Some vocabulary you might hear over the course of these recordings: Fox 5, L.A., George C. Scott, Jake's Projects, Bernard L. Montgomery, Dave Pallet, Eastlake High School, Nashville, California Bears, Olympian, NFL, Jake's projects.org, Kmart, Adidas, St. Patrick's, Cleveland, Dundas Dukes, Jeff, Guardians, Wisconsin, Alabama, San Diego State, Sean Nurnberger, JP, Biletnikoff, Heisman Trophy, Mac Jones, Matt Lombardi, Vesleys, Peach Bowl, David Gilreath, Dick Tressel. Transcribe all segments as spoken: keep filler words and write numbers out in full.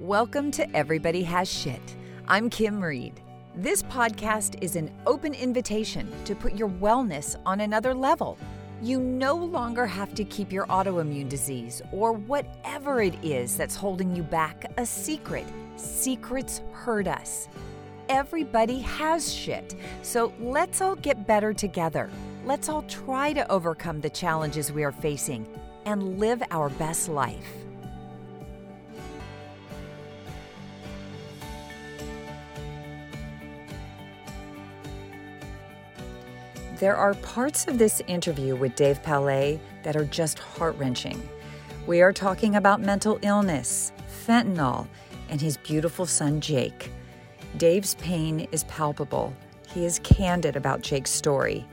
Welcome to Everybody Has Shit. I'm Kim Reed. This podcast is an open invitation to put your wellness on another level. You no longer have to keep your autoimmune disease or whatever it is that's holding you back a secret. Secrets hurt us. Everybody has shit, so let's all get better together. Let's all try to overcome the challenges we are facing and live our best life. There are parts of this interview with Dave Pallet that are just heart-wrenching. We are talking about mental illness, fentanyl, and his beautiful son, Jake. Dave's pain is palpable. He is candid about Jake's story,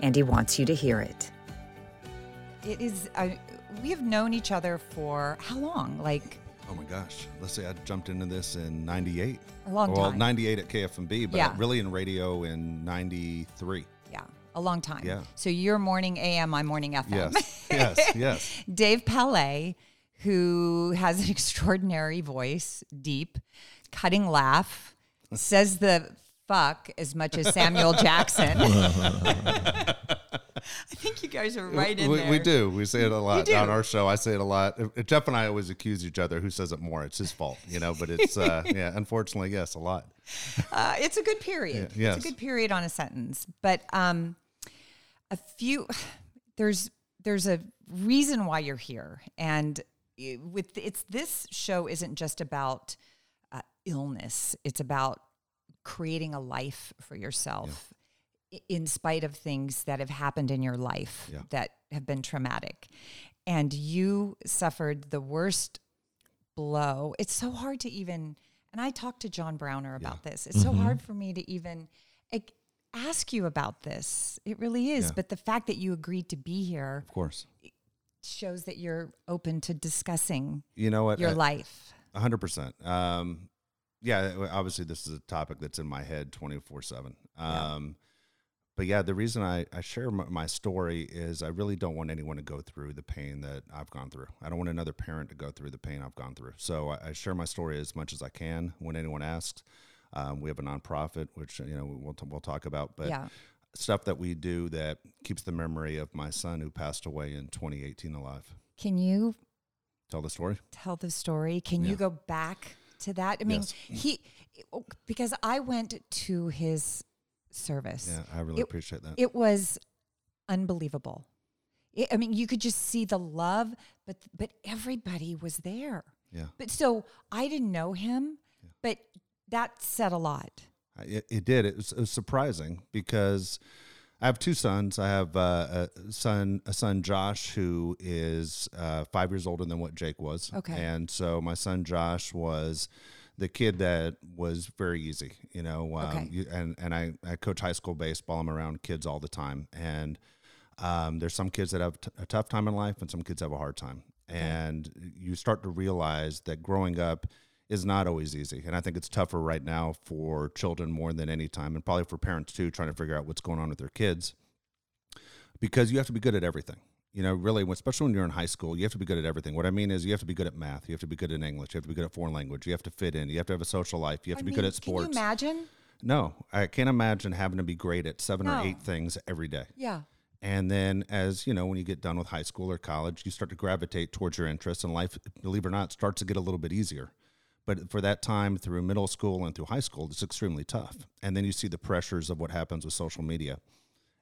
and he wants you to hear it. It is, I, we have known each other for how long? Like, oh my gosh, let's say I jumped into this in ninety-eight. A long well, time. Well, ninety-eight at K F M B, but yeah. really in radio in ninety-three. Yeah. A long time. Yeah. So your morning A M, my morning F M. Yes, yes, yes. Dave Pallet, who has an extraordinary voice, deep, cutting laugh, says the fuck as much as Samuel Jackson. I think you guys are right in we, there. We do. We say it a lot on our show. I say it a lot. Jeff and I always accuse each other. Who says it more? It's his fault, you know, but it's, uh, yeah, unfortunately, yes, a lot. Uh, it's a good period. Yeah, yes. It's a good period on a sentence. But um, a few, there's there's a reason why you're here. And with it's this show isn't just about uh, illness. It's about creating a life for yourself. Yeah. In spite of things that have happened in your life yeah. that have been traumatic. And you suffered the worst blow. It's so hard to even, and I talked to John Browner about yeah. this. It's mm-hmm. so hard for me to even like, ask you about this. It really is. Yeah. But the fact that you agreed to be here. Of course. Shows that you're open to discussing you know what, your I, life. one hundred percent. Um, yeah, obviously this is a topic that's in my head twenty-four seven. Um, yeah. But yeah, the reason I, I share my, my story is I really don't want anyone to go through the pain that I've gone through. I don't want another parent to go through the pain I've gone through. So I, I share my story as much as I can when anyone asks. Um, we have a nonprofit, which you know we'll t- we'll talk about, but yeah. stuff that we do that keeps the memory of my son who passed away in twenty eighteen alive. Can you tell the story? Tell the story. Can yeah. you go back to that? I mean, yes. he because I went to his service. Yeah, I really it, appreciate that. It was unbelievable. It, I mean, you could just see the love, but but everybody was there. Yeah. But so I didn't know him, yeah. but that said a lot. It, it did. It was, it was surprising because I have two sons. I have uh, a son, a son Josh, who is uh, five years older than what Jake was. Okay. And so my son Josh was the kid that was very easy, you know, um, okay. you, and, and I, I coach high school baseball. I'm around kids all the time. And um, there's some kids that have t- a tough time in life and some kids have a hard time. Okay. And you start to realize that growing up is not always easy. And I think it's tougher right now for children more than any time, and probably for parents too, trying to figure out what's going on with their kids, because you have to be good at everything. You know, really, especially when you're in high school, you have to be good at everything. What I mean is you have to be good at math. You have to be good at English. You have to be good at foreign language. You have to fit in. You have to have a social life. You have I to be mean, good at sports. Can you imagine? No, I can't imagine having to be great at seven no. or eight things every day. Yeah. And then as, you know, when you get done with high school or college, you start to gravitate towards your interests, and life, believe it or not, starts to get a little bit easier. But for that time through middle school and through high school, it's extremely tough. And then you see the pressures of what happens with social media.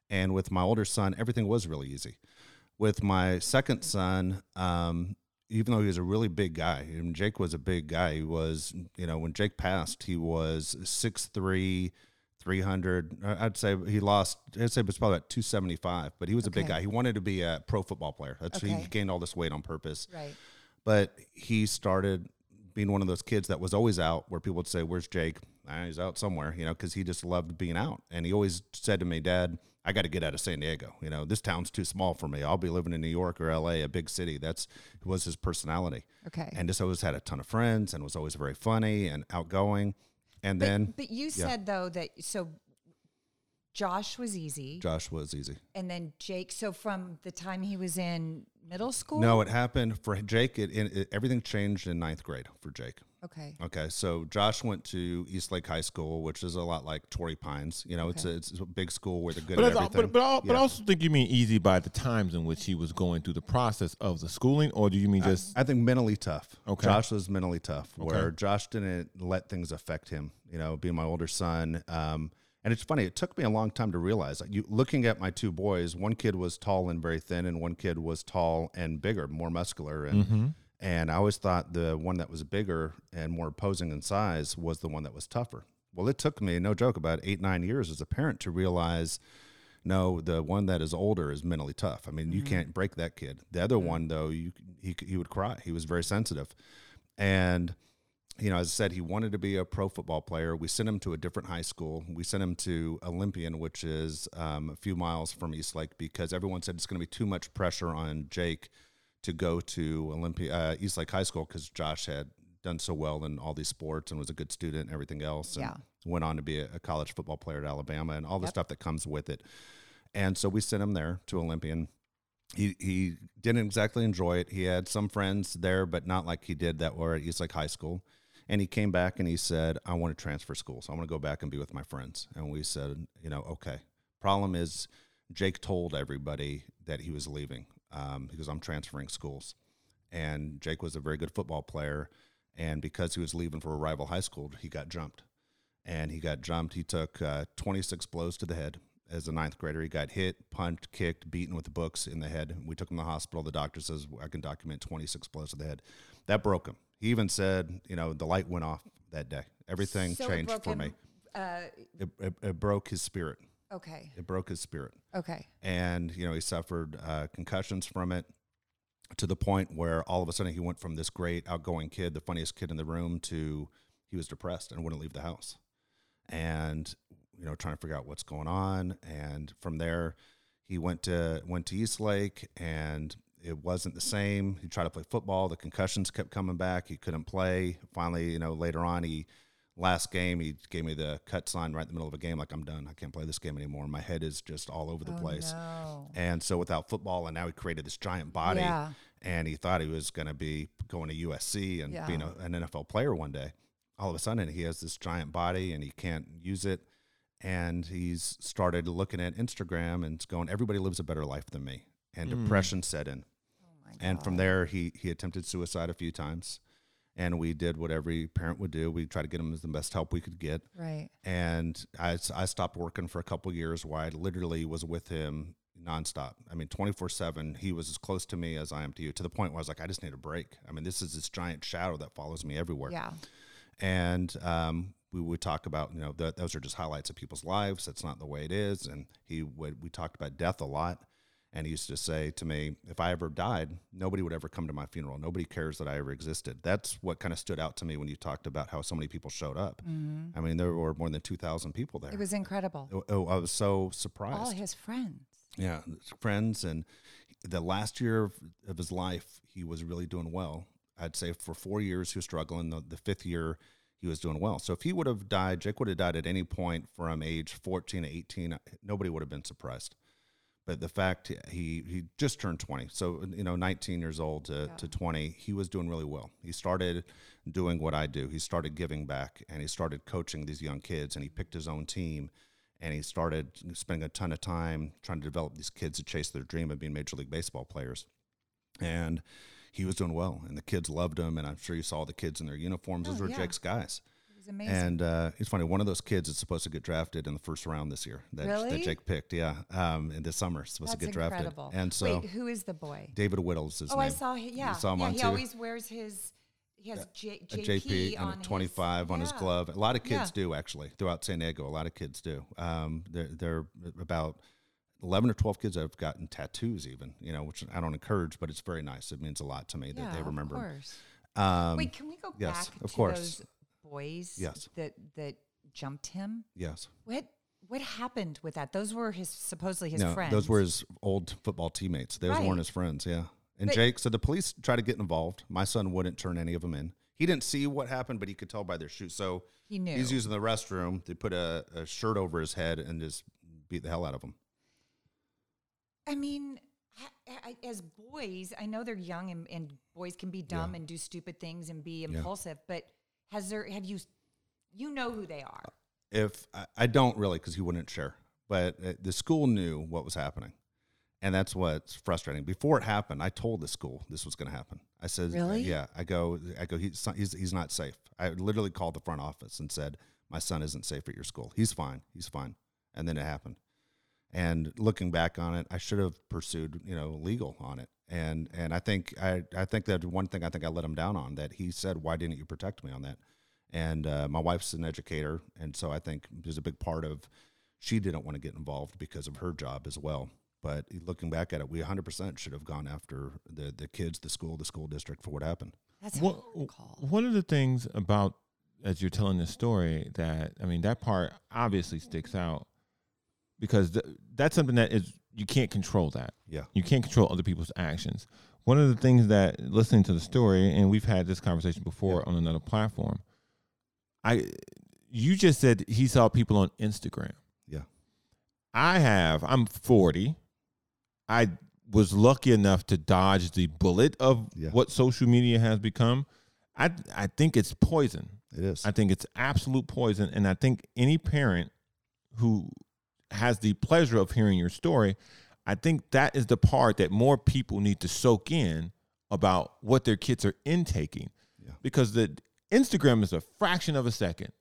And with my older son, everything was really easy. With my second son, um, even though he was a really big guy, and Jake was a big guy, he was, you know, when Jake passed, he was six three, three hundred. I'd say he lost, I'd say it was probably about two seventy-five, but he was okay. a big guy. He wanted to be a pro football player. That's okay. He gained all this weight on purpose. Right. But he started being one of those kids that was always out, where people would say, "Where's Jake?" Ah, he's out somewhere, you know, because he just loved being out. And he always said to me, "Dad, I got to get out of San Diego. You know, this town's too small for me. I'll be living in New York or L A, a big city." That's was his personality. Okay. And just always had a ton of friends and was always very funny and outgoing. And but, then. But you yeah. said, though, that so Josh was easy. Josh was easy. And then Jake. So from the time he was in middle school? No, it happened for Jake. It, it, it everything changed in ninth grade for Jake. Okay. Okay. So Josh went to Eastlake High School, which is a lot like Torrey Pines. You know, okay. it's a, it's a big school where they're good but at everything. But, but, yeah. but I also think you mean easy by the times in which he was going through the process of the schooling, or do you mean just? I, I think mentally tough. Okay. Josh was mentally tough, okay. where Josh didn't let things affect him. You know, being my older son, um, and it's funny. It took me a long time to realize. Like you, looking at my two boys, one kid was tall and very thin, and one kid was tall and bigger, more muscular, and. Mm-hmm. And I always thought the one that was bigger and more imposing in size was the one that was tougher. Well, it took me, no joke, about eight, nine years as a parent to realize, no, the one that is older is mentally tough. I mean, mm-hmm. you can't break that kid. The other one, though, you, he, he would cry. He was very sensitive. And, you know, as I said, he wanted to be a pro football player. We sent him to a different high school. We sent him to Olympian, which is um, a few miles from Eastlake, because everyone said it's going to be too much pressure on Jake to go to Olympia, uh, Eastlake High School, because Josh had done so well in all these sports and was a good student and everything else, and yeah. went on to be a, a college football player at Alabama and all the yep. stuff that comes with it. And so we sent him there to Olympian. He he didn't exactly enjoy it. He had some friends there, but not like he did that were at Eastlake High School. And he came back and he said, I want to transfer schools. So I want to go back and be with my friends. And we said, you know, okay. Problem is, Jake told everybody that he was leaving. Um, because I'm transferring schools, and Jake was a very good football player, and because he was leaving for a rival high school, he got jumped, and he got jumped. He took uh, twenty-six blows to the head as a ninth grader. He got hit, punched, kicked, beaten with books in the head. We took him to the hospital. The doctor says, I can document twenty-six blows to the head. That broke him. He even said, you know, the light went off that day. Everything so changed for him, me. Uh, it, it, it broke his spirit. Okay. It broke his spirit. Okay. And, you know, he suffered uh, concussions from it, to the point where all of a sudden he went from this great outgoing kid, the funniest kid in the room, to he was depressed and wouldn't leave the house. And, you know, trying to figure out what's going on. And from there, he went to went to Eastlake, and it wasn't the same. He tried to play football. The concussions kept coming back. He couldn't play. Finally, you know, later on, he... Last game, he gave me the cut sign right in the middle of a game, like, I'm done. I can't play this game anymore. My head is just all over the oh, place. No. And so without football, and now he created this giant body, yeah. and he thought he was going to be going to U S C and yeah. being a, an N F L player one day. All of a sudden, he has this giant body, and he can't use it. And he's started looking at Instagram, and it's going, everybody lives a better life than me. And mm. depression set in. Oh my and God. From there, he he attempted suicide a few times. And we did what every parent would do. We tried to get him the best help we could get. Right. And I, I stopped working for a couple of years, where I literally was with him nonstop. I mean, twenty-four seven, he was as close to me as I am to you, to the point where I was like, I just need a break. I mean, this is this giant shadow that follows me everywhere. Yeah. And um, we would talk about, you know, the, those are just highlights of people's lives. That's not the way it is. And he would, we talked about death a lot. And he used to say to me, if I ever died, nobody would ever come to my funeral. Nobody cares that I ever existed. That's what kind of stood out to me when you talked about how so many people showed up. Mm-hmm. I mean, there were more than two thousand people there. It was incredible. Oh, I was so surprised. All his friends. Yeah, his friends. And the last year of his life, he was really doing well. I'd say for four years, he was struggling. The, the fifth year, he was doing well. So if he would have died, Jake would have died at any point from age fourteen to eighteen, nobody would have been surprised. But the fact he, he just turned twenty. So, you know, nineteen years old to, yeah. to twenty, he was doing really well. He started doing what I do. He started giving back, and he started coaching these young kids, and he picked his own team, and he started spending a ton of time trying to develop these kids to chase their dream of being Major League Baseball players. And he was doing well, and the kids loved him, and I'm sure you saw the kids in their uniforms. Oh, Those were yeah. Jake's guys. Amazing. And uh, it's funny, one of those kids is supposed to get drafted in the first round this year that, really? that Jake picked, yeah, um, in the summer, supposed That's to get drafted. Incredible. And so, wait, who is the boy? David Whittles is his oh, name. Oh, I saw him, yeah. You saw him yeah, on he too? Always wears his, he has yeah. J P on twenty-five his, on yeah. his glove. A lot of kids yeah. do, actually, throughout San Diego, a lot of kids do. Um, they're, they're about eleven or twelve kids that have gotten tattoos even, you know, which I don't encourage, but it's very nice. It means a lot to me yeah, that they remember. Of course. Um, wait, can we go yes, back of to course. those boys yes. that that jumped him? Yes. What what happened with that? Those were his supposedly his no, friends. Those were his old football teammates. Those right. weren't his friends, yeah. And but Jake, so the police tried to get involved. My son wouldn't turn any of them in. He didn't see what happened, but he could tell by their shoes. So he knew. He's using the restroom. They put a, a shirt over his head and just beat the hell out of him. I mean, I, I, as boys, I know they're young, and, and boys can be dumb yeah. and do stupid things and be impulsive, yeah. but Has there, have you, you know who they are? If I, I don't really, because he wouldn't share, but the school knew what was happening. And that's what's frustrating. Before it happened, I told the school this was going to happen. I said, really? Yeah, I go, I go, he's, he's, he's not safe. I literally called the front office and said, my son isn't safe at your school. He's fine. He's fine. And then it happened. And looking back on it, I should have pursued, you know, legal on it. And, and I think, I, I think that one thing I think I let him down on that he said, why didn't you protect me on that? And uh, my wife's an educator. And so I think there's a big part of, she didn't want to get involved because of her job as well. But looking back at it, we one hundred percent should have gone after the, the kids, the school, the school district for what happened. That's what, one of the things about, as you're telling this story, that, I mean, that part obviously sticks out because th- that's something that is, you can't control that. Yeah. You can't control other people's actions. One of the things that, listening to the story, and we've had this conversation before yeah. on another platform, I, you just said he saw people on Instagram. Yeah. I have, I'm forty. I was lucky enough to dodge the bullet of yeah. what social media has become. I I think it's poison. It is. I think it's absolute poison. And I think any parent who has the pleasure of hearing your story, I think that is the part that more people need to soak in about what their kids are intaking. Yeah. Because the Instagram is a fraction of a second.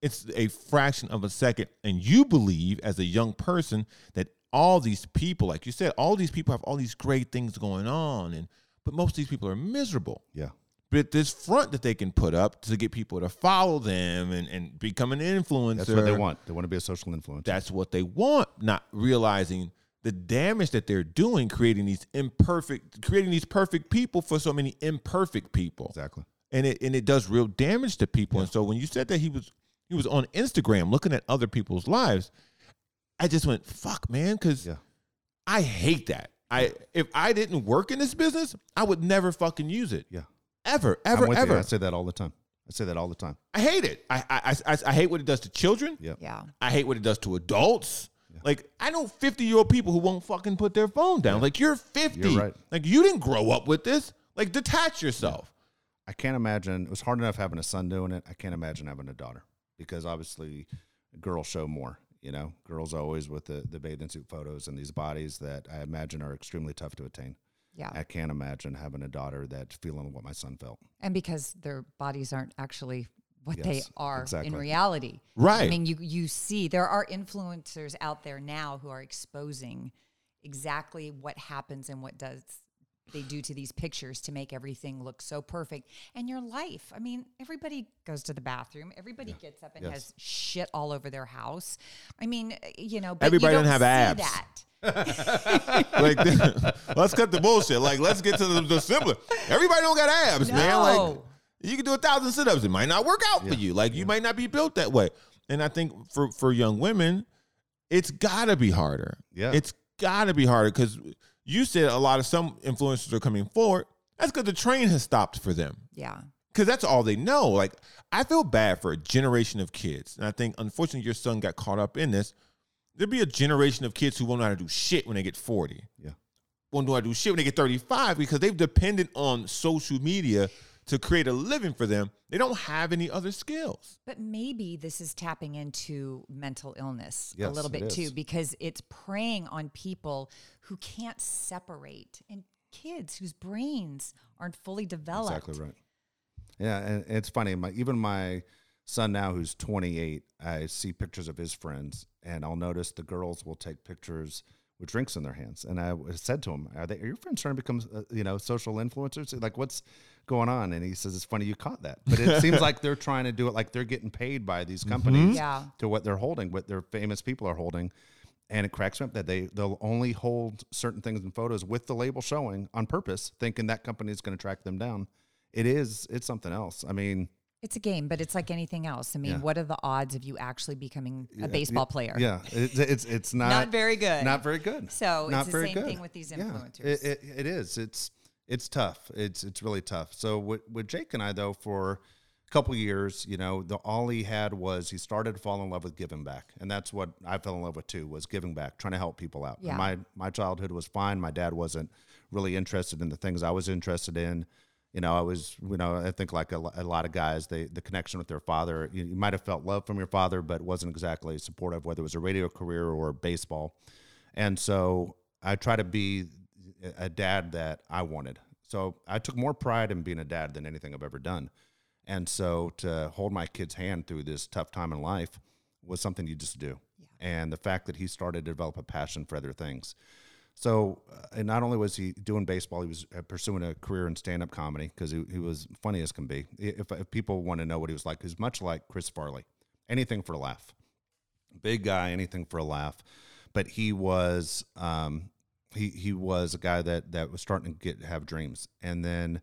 It's a fraction of a second. And you believe as a young person that all these people, like you said, all these people have all these great things going on, and but most of these people are miserable. Yeah. But this front that they can put up to get people to follow them and, and become an influencer. That's what they want. They want to be a social influencer. That's what they want, not realizing the damage that they're doing, creating these imperfect, creating these perfect people for so many imperfect people. Exactly. And it and it does real damage to people. Yeah. And so when you said that he was he was on Instagram looking at other people's lives, I just went, fuck, man, because yeah. I hate that. I If I didn't work in this business, I would never fucking use it. Yeah. Ever, ever, ever. You. I say that all the time. I say that all the time. I hate it. I I, I, I hate what it does to children. Yep. Yeah. I hate what it does to adults. Yeah. Like, I know fifty-year-old people who won't fucking put their phone down. Yeah. Like, you're fifty. You're right. Like, you didn't grow up with this. Like, detach yourself. I can't imagine. It was hard enough having a son doing it. I can't imagine having a daughter because, obviously, girls show more. You know, girls always with the, the bathing suit photos and these bodies that I imagine are extremely tough to attain. Yeah. I can't imagine having a daughter that's feeling what my son felt. And because their bodies aren't actually what yes, they are exactly. in reality. Right. I mean, you, you see, there are influencers out there now who are exposing exactly what happens and what does they do to these pictures to make everything look so perfect. And your life, I mean, everybody goes to the bathroom. Everybody yeah. gets up and yes. has shit all over their house. I mean, you know, but everybody you don't, don't have see abs. That. Like, let's cut the bullshit. Like, let's get to the, the simpler. Everybody don't got abs, no. man. Like, you can do a thousand sit-ups. It might not work out yeah. for you. Like, yeah. you might not be built that way. And I think for, for young women, it's got to be harder. Yeah, it's got to be harder because you said a lot of some influencers are coming forward. That's because the train has stopped for them. Yeah. Because that's all they know. Like, I feel bad for a generation of kids. And I think, unfortunately, your son got caught up in this. There'd be a generation of kids who won't know how to do shit when they get forty. Yeah. Won't know how to do shit when they get thirty-five because they've depended on social media to create a living for them. They don't have any other skills. But maybe this is tapping into mental illness yes, a little bit too, because it's preying on people who can't separate and kids whose brains aren't fully developed. Exactly right. Yeah. And it's funny. My, even my son now who's twenty-eight, I see pictures of his friends. And I'll notice the girls will take pictures with drinks in their hands. And I said to him, are, they, are your friends trying to become, uh, you know, social influencers? Like, what's going on? And he says, it's funny you caught that. But it seems like they're trying to do it like they're getting paid by these companies mm-hmm. yeah. to what they're holding, what their famous people are holding. And it cracks me up that they, they'll only hold certain things in photos with the label showing on purpose, thinking that company is going to track them down. It is. It's something else. I mean... It's a game, but it's like anything else. I mean, yeah. what are the odds of you actually becoming a yeah. baseball player? Yeah, it, it's it's not not very good. Not very good. So not it's the same good. Thing with these influencers. Yeah. It, it, it is. It's it's tough. It's it's really tough. So with, with Jake and I, though, for a couple of years, you know, the all he had was he started to fall in love with giving back, and that's what I fell in love with too was giving back, trying to help people out. Yeah. My my childhood was fine. My dad wasn't really interested in the things I was interested in. You know, I was, you know, I think like a, a lot of guys, they, the connection with their father, you, you might have felt love from your father, but wasn't exactly supportive, whether it was a radio career or baseball. And so I try to be a dad that I wanted. So I took more pride in being a dad than anything I've ever done. And so to hold my kid's hand through this tough time in life was something you just do. Yeah. And the fact that he started to develop a passion for other things. So, uh, and not only was he doing baseball, he was uh, pursuing a career in stand-up comedy because he, he was funny as can be. If, if people want to know what he was like, he's much like Chris Farley. Anything for a laugh. Big guy, anything for a laugh. But he was um, he he was a guy that, that was starting to get have dreams. And then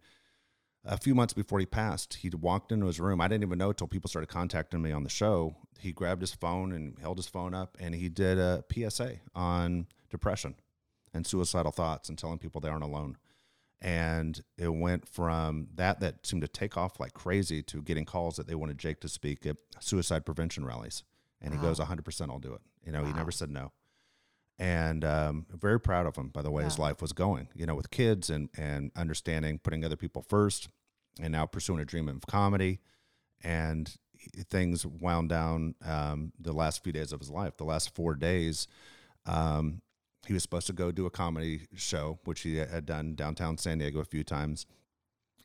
a few months before he passed, he walked into his room. I didn't even know until people started contacting me on the show. He grabbed his phone and held his phone up, and he did a P S A on depression and suicidal thoughts and telling people they aren't alone. And it went from that, that seemed to take off like crazy, to getting calls that they wanted Jake to speak at suicide prevention rallies. And wow. He goes, one hundred percent I'll do it. You know, wow. He never said no. And um, very proud of him, by the way, yeah. His life was going, you know, with kids and, and understanding, putting other people first, and now pursuing a dream of comedy. And things wound down um, the last few days of his life, the last four days, um, he was supposed to go do a comedy show, which he had done downtown San Diego a few times,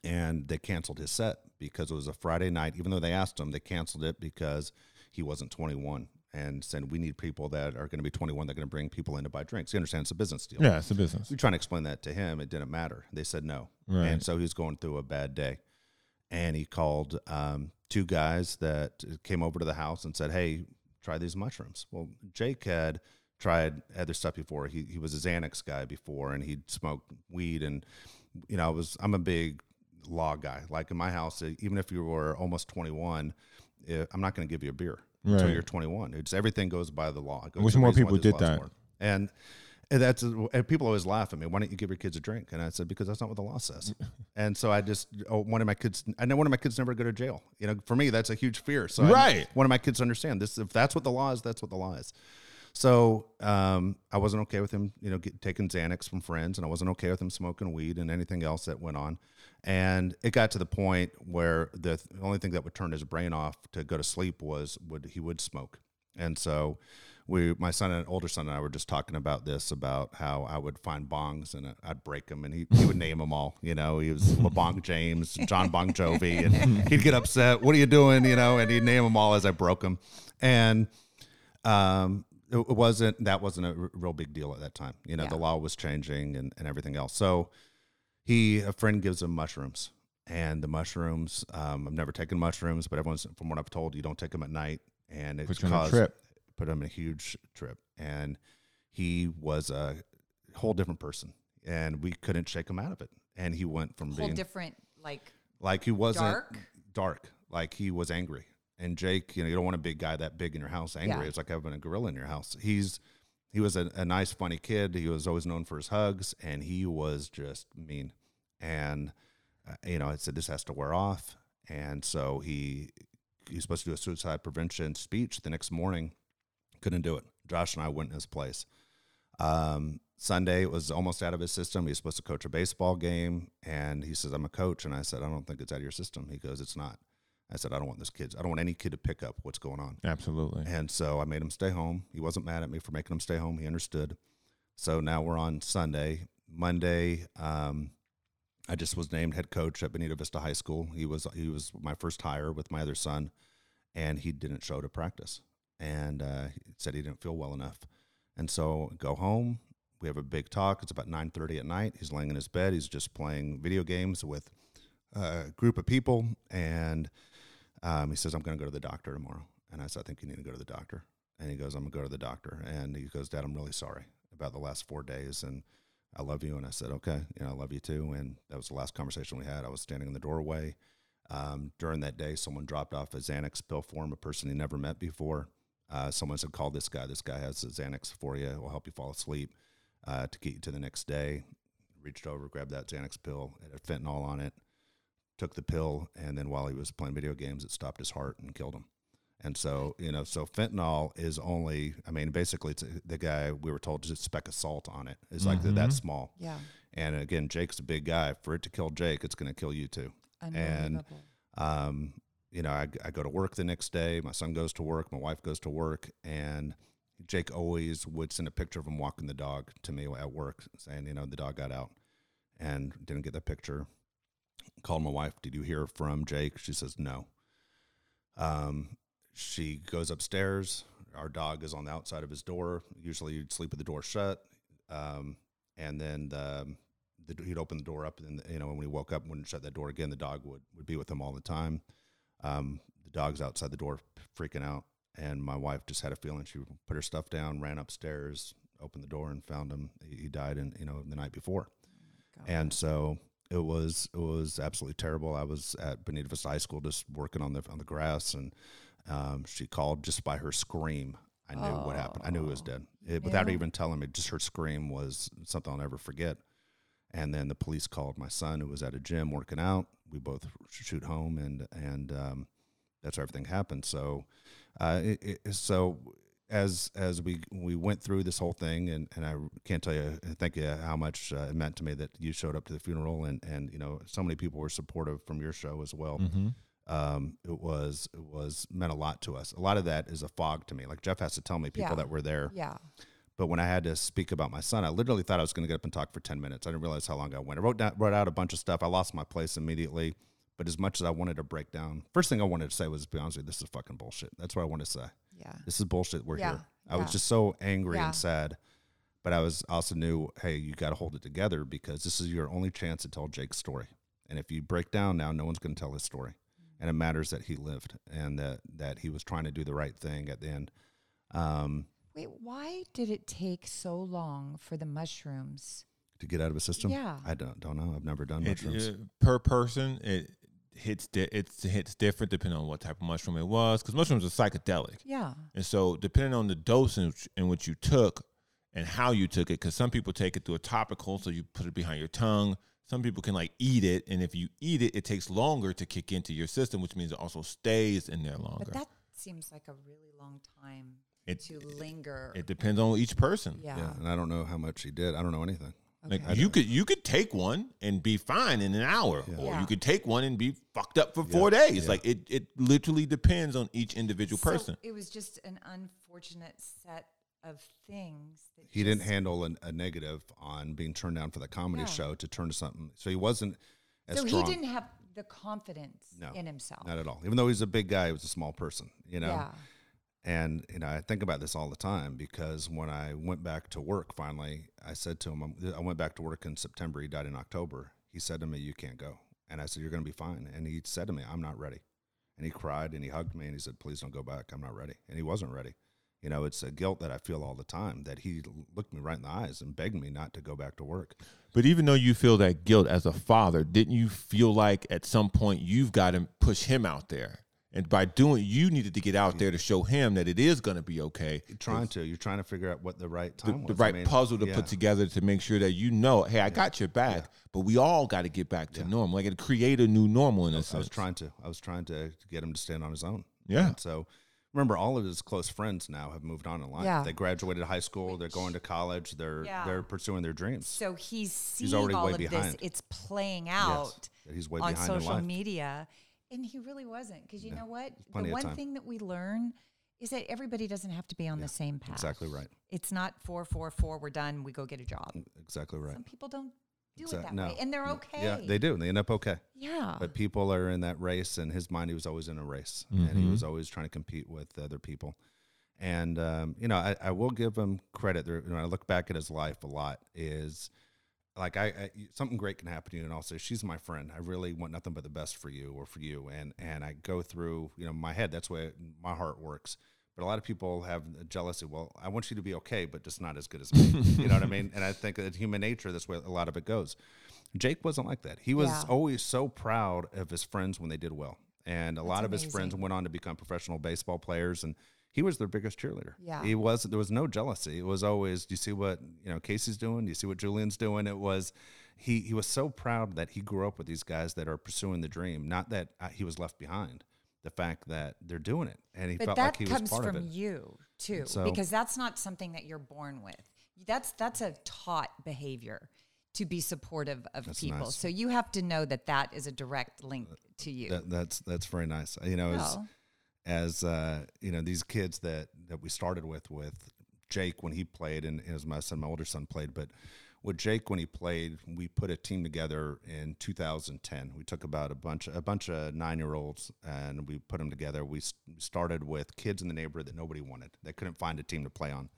and they canceled his set because it was a Friday night. Even though they asked him, they canceled it because he wasn't twenty-one, and said, we need people that are going to be twenty-one. They're going to bring people in to buy drinks. You understand it's a business deal. Yeah, it's a business. We're trying to explain that to him. It didn't matter. They said no. Right. And so he was going through a bad day, and he called um, two guys that came over to the house and said, hey, try these mushrooms. Well, Jake had tried other stuff before. He he was a Xanax guy before, and he'd smoked weed. And, you know, I was, I'm a big law guy. Like in my house, even if you were almost twenty-one, I'm not going to give you a beer right. until you're twenty-one. It's everything goes by the law. I wish more people did that. And, and that's and people always laugh at me. Why don't you give your kids a drink? And I said, because that's not what the law says. And so I just oh, one of my kids. I know one of my kids never go to jail. You know, for me, that's a huge fear. So right. I, one of my kids understand this. If that's what the law is, that's what the law is. So um, I wasn't okay with him, you know, get, taking Xanax from friends, and I wasn't okay with him smoking weed and anything else that went on. And it got to the point where the th- only thing that would turn his brain off to go to sleep was would he would smoke. And so we, my son and older son and I were just talking about this, about how I would find bongs and I'd break them, and he, he would name them all. You know, he was LeBong James, John Bon Jovi, and he'd get upset. What are you doing? You know, and he'd name them all as I broke them. And um. It wasn't, that wasn't a real big deal at that time. You know, yeah. The law was changing and, and everything else. So he, a friend gives him mushrooms, and the mushrooms, um, I've never taken mushrooms, but everyone's, from what I've told, you don't take them at night, and it's caused, trip. put him in a huge trip. And he was a whole different person, and we couldn't shake him out of it. And he went from whole being different, like, like he wasn't dark, dark, like he was angry. And Jake, you know, you don't want a big guy that big in your house angry. Yeah. It's like having a gorilla in your house. He's he was a, a nice, funny kid. He was always known for his hugs, and he was just mean. And, uh, you know, I said, this has to wear off. And so he he was supposed to do a suicide prevention speech the next morning. Couldn't do it. Josh and I went in his place. Um, Sunday, it was almost out of his system. He was supposed to coach a baseball game, and he says, I'm a coach. And I said, I don't think it's out of your system. He goes, it's not. I said, I don't want this kid. I don't want any kid to pick up what's going on. Absolutely. And so I made him stay home. He wasn't mad at me for making him stay home. He understood. So now we're on Sunday. Monday, um, I just was named head coach at Bonita Vista High School. He was he was my first hire with my other son, and he didn't show to practice. And uh, he said he didn't feel well enough. And so go home. We have a big talk. It's about nine thirty at night. He's laying in his bed. He's just playing video games with a group of people, and Um, he says, I'm going to go to the doctor tomorrow. And I said, I think you need to go to the doctor. And he goes, I'm going to go to the doctor. And he goes, Dad, I'm really sorry about the last four days. And I love you. And I said, okay, you know, I love you too. And that was the last conversation we had. I was standing in the doorway. Um, during that day, someone dropped off a Xanax pill for him, a person he never met before. Uh, someone said, call this guy. This guy has a Xanax for you. It will help you fall asleep uh, to get you to the next day. Reached over, grabbed that Xanax pill. It had fentanyl on it. Took the pill, and then while he was playing video games, it stopped his heart and killed him. And so, you know, so fentanyl is only, I mean, basically it's a, the guy, we were told, just speck of salt on it. It's mm-hmm. like that, that small. Yeah. And again, Jake's a big guy. For it to kill Jake, it's going to kill you too. And, um, you know, I, I go to work the next day. My son goes to work. My wife goes to work. And Jake always would send a picture of him walking the dog to me at work saying, you know, the dog got out and didn't get that picture. Called my wife. Did you hear from Jake? She says, no. Um, she goes upstairs. Our dog is on the outside of his door. Usually you'd sleep with the door shut. Um, and then the, the, he'd open the door up, and the, you know, when we woke up, wouldn't shut that door again. The dog would, would be with him all the time. Um, the dog's outside the door freaking out. And my wife just had a feeling. She put her stuff down, ran upstairs, opened the door, and found him. He, he died in, you know, the night before. Oh, and so it was, it was absolutely terrible. I was at Bonita Vista High School just working on the, on the grass, and, um, she called just by her scream. I knew oh. what happened. I knew it was dead. It, yeah. Without even telling me, just her scream was something I'll never forget. And then the police called my son, who was at a gym working out. We both shoot home, and, and, um, that's how everything happened. So, uh, it, it, so as as we we went through this whole thing, and, and I can't tell you, thank you how much uh, it meant to me that you showed up to the funeral, and, and you know, so many people were supportive from your show as well. Mm-hmm. Um, it was it was meant a lot to us. A lot of that is a fog to me. Like Jeff has to tell me people yeah. that were there. Yeah. But when I had to speak about my son, I literally thought I was going to get up and talk for ten minutes. I didn't realize how long I went. I wrote down, wrote out a bunch of stuff. I lost my place immediately. But as much as I wanted to break down, first thing I wanted to say was, to be honest with you, this is fucking bullshit. That's what I wanted to say. Yeah. This is bullshit. We're yeah. here. I yeah. was just so angry yeah. and sad. But I was also knew, hey, you got to hold it together, because this is your only chance to tell Jake's story. And if you break down now, no one's going to tell his story. Mm-hmm. And it matters that he lived, and that, that he was trying to do the right thing at the end. Um, Wait, why did it take so long for the mushrooms to get out of his system? Yeah. I don't, don't know. I've never done it, mushrooms. It, per person, it hits di- it's hits different depending on what type of mushroom it was, because mushrooms are psychedelic. Yeah. And so depending on the dose in which, in which you took and how you took it, because some people take it through a topical, so you put it behind your tongue. Some people can like eat it, and if you eat it, it takes longer to kick into your system, which means it also stays in there longer. But that seems like a really long time it, to it, linger. It depends on each person. Yeah. yeah. And I don't know how much he did. I don't know anything. Like okay. you could you could take one and be fine in an hour, yeah. or yeah. you could take one and be fucked up for four yeah. days. Yeah. Like it, it literally depends on each individual so person. It was just an unfortunate set of things. That he didn't handle an, a negative on being turned down for the comedy yeah. show to turn to something. So he wasn't as so strong. He didn't have the confidence no, in himself. Not at all. Even though he's a big guy, he was a small person. You know. Yeah. And, you know, I think about this all the time, because when I went back to work, finally, I said to him, I went back to work in September. He died in October. He said to me, you can't go. And I said, you're going to be fine. And he said to me, I'm not ready. And he cried and he hugged me and he said, please don't go back. I'm not ready. And he wasn't ready. You know, it's a guilt that I feel all the time, that he looked me right in the eyes and begged me not to go back to work. But even though you feel that guilt as a father, didn't you feel like at some point you've got to push him out there? And by doing, you needed to get out there to show him that it is going to be okay. You're trying to. You're trying to figure out what the right time the, was. The right I mean, puzzle to yeah. put together to make sure that you know, hey, I yeah. got your back, yeah. but we all got to get back to yeah. normal. Like, it create a new normal in a I, sense. I was trying to. I was trying to get him to stand on his own. Yeah. And so, remember, all of his close friends now have moved on in life. Yeah. They graduated high school. Which, they're going to college. They're yeah. they're pursuing their dreams. So he's seeing he's all of behind. This. It's playing out yes. he's way on behind social media. And he really wasn't, because you yeah. know what? Plenty the one thing that we learn is that everybody doesn't have to be on yeah, the same path. Exactly right. It's not four, four, four, we're done, we go get a job. Exactly right. Some people don't do exactly. it that no. way, and they're no. okay. Yeah, they do. They end up okay. Yeah. But people are in that race, and his mind, he was always in a race, mm-hmm. and he was always trying to compete with other people. And, um, you know, I, I will give him credit. There, when I look back at his life a lot is... Like I, I, something great can happen to you, and also she's my friend. I really want nothing but the best for you, or for you. And and I go through, you know, my head. That's where my heart works. But a lot of people have jealousy. Well, I want you to be okay, but just not as good as me. You know what I mean? And I think that human nature, that's where a lot of it goes. Jake wasn't like that. He was yeah. always so proud of his friends when they did well, and a that's lot of amazing. His friends went on to become professional baseball players and. He was their biggest cheerleader. Yeah. He was, there was no jealousy. It was always, do you see what, you know, Casey's doing? Do you see what Julian's doing? It was, he, he was so proud that he grew up with these guys that are pursuing the dream. Not that uh, he was left behind, the fact that they're doing it. And he but felt like he was part of it. But that comes from you too, so, because that's not something that you're born with. That's, that's a taught behavior. to be supportive of that's people. Nice. So you have to know that that is a direct link to you. That, that's that's very nice. You know, oh. as, as uh, you know, these kids that, that we started with, with Jake when he played, and as my son, my older son played, but with Jake when he played, we put a team together in two thousand ten. We took about a bunch, a bunch of nine-year-olds, and we put them together. We started with kids in the neighborhood that nobody wanted. They couldn't find a team to play on.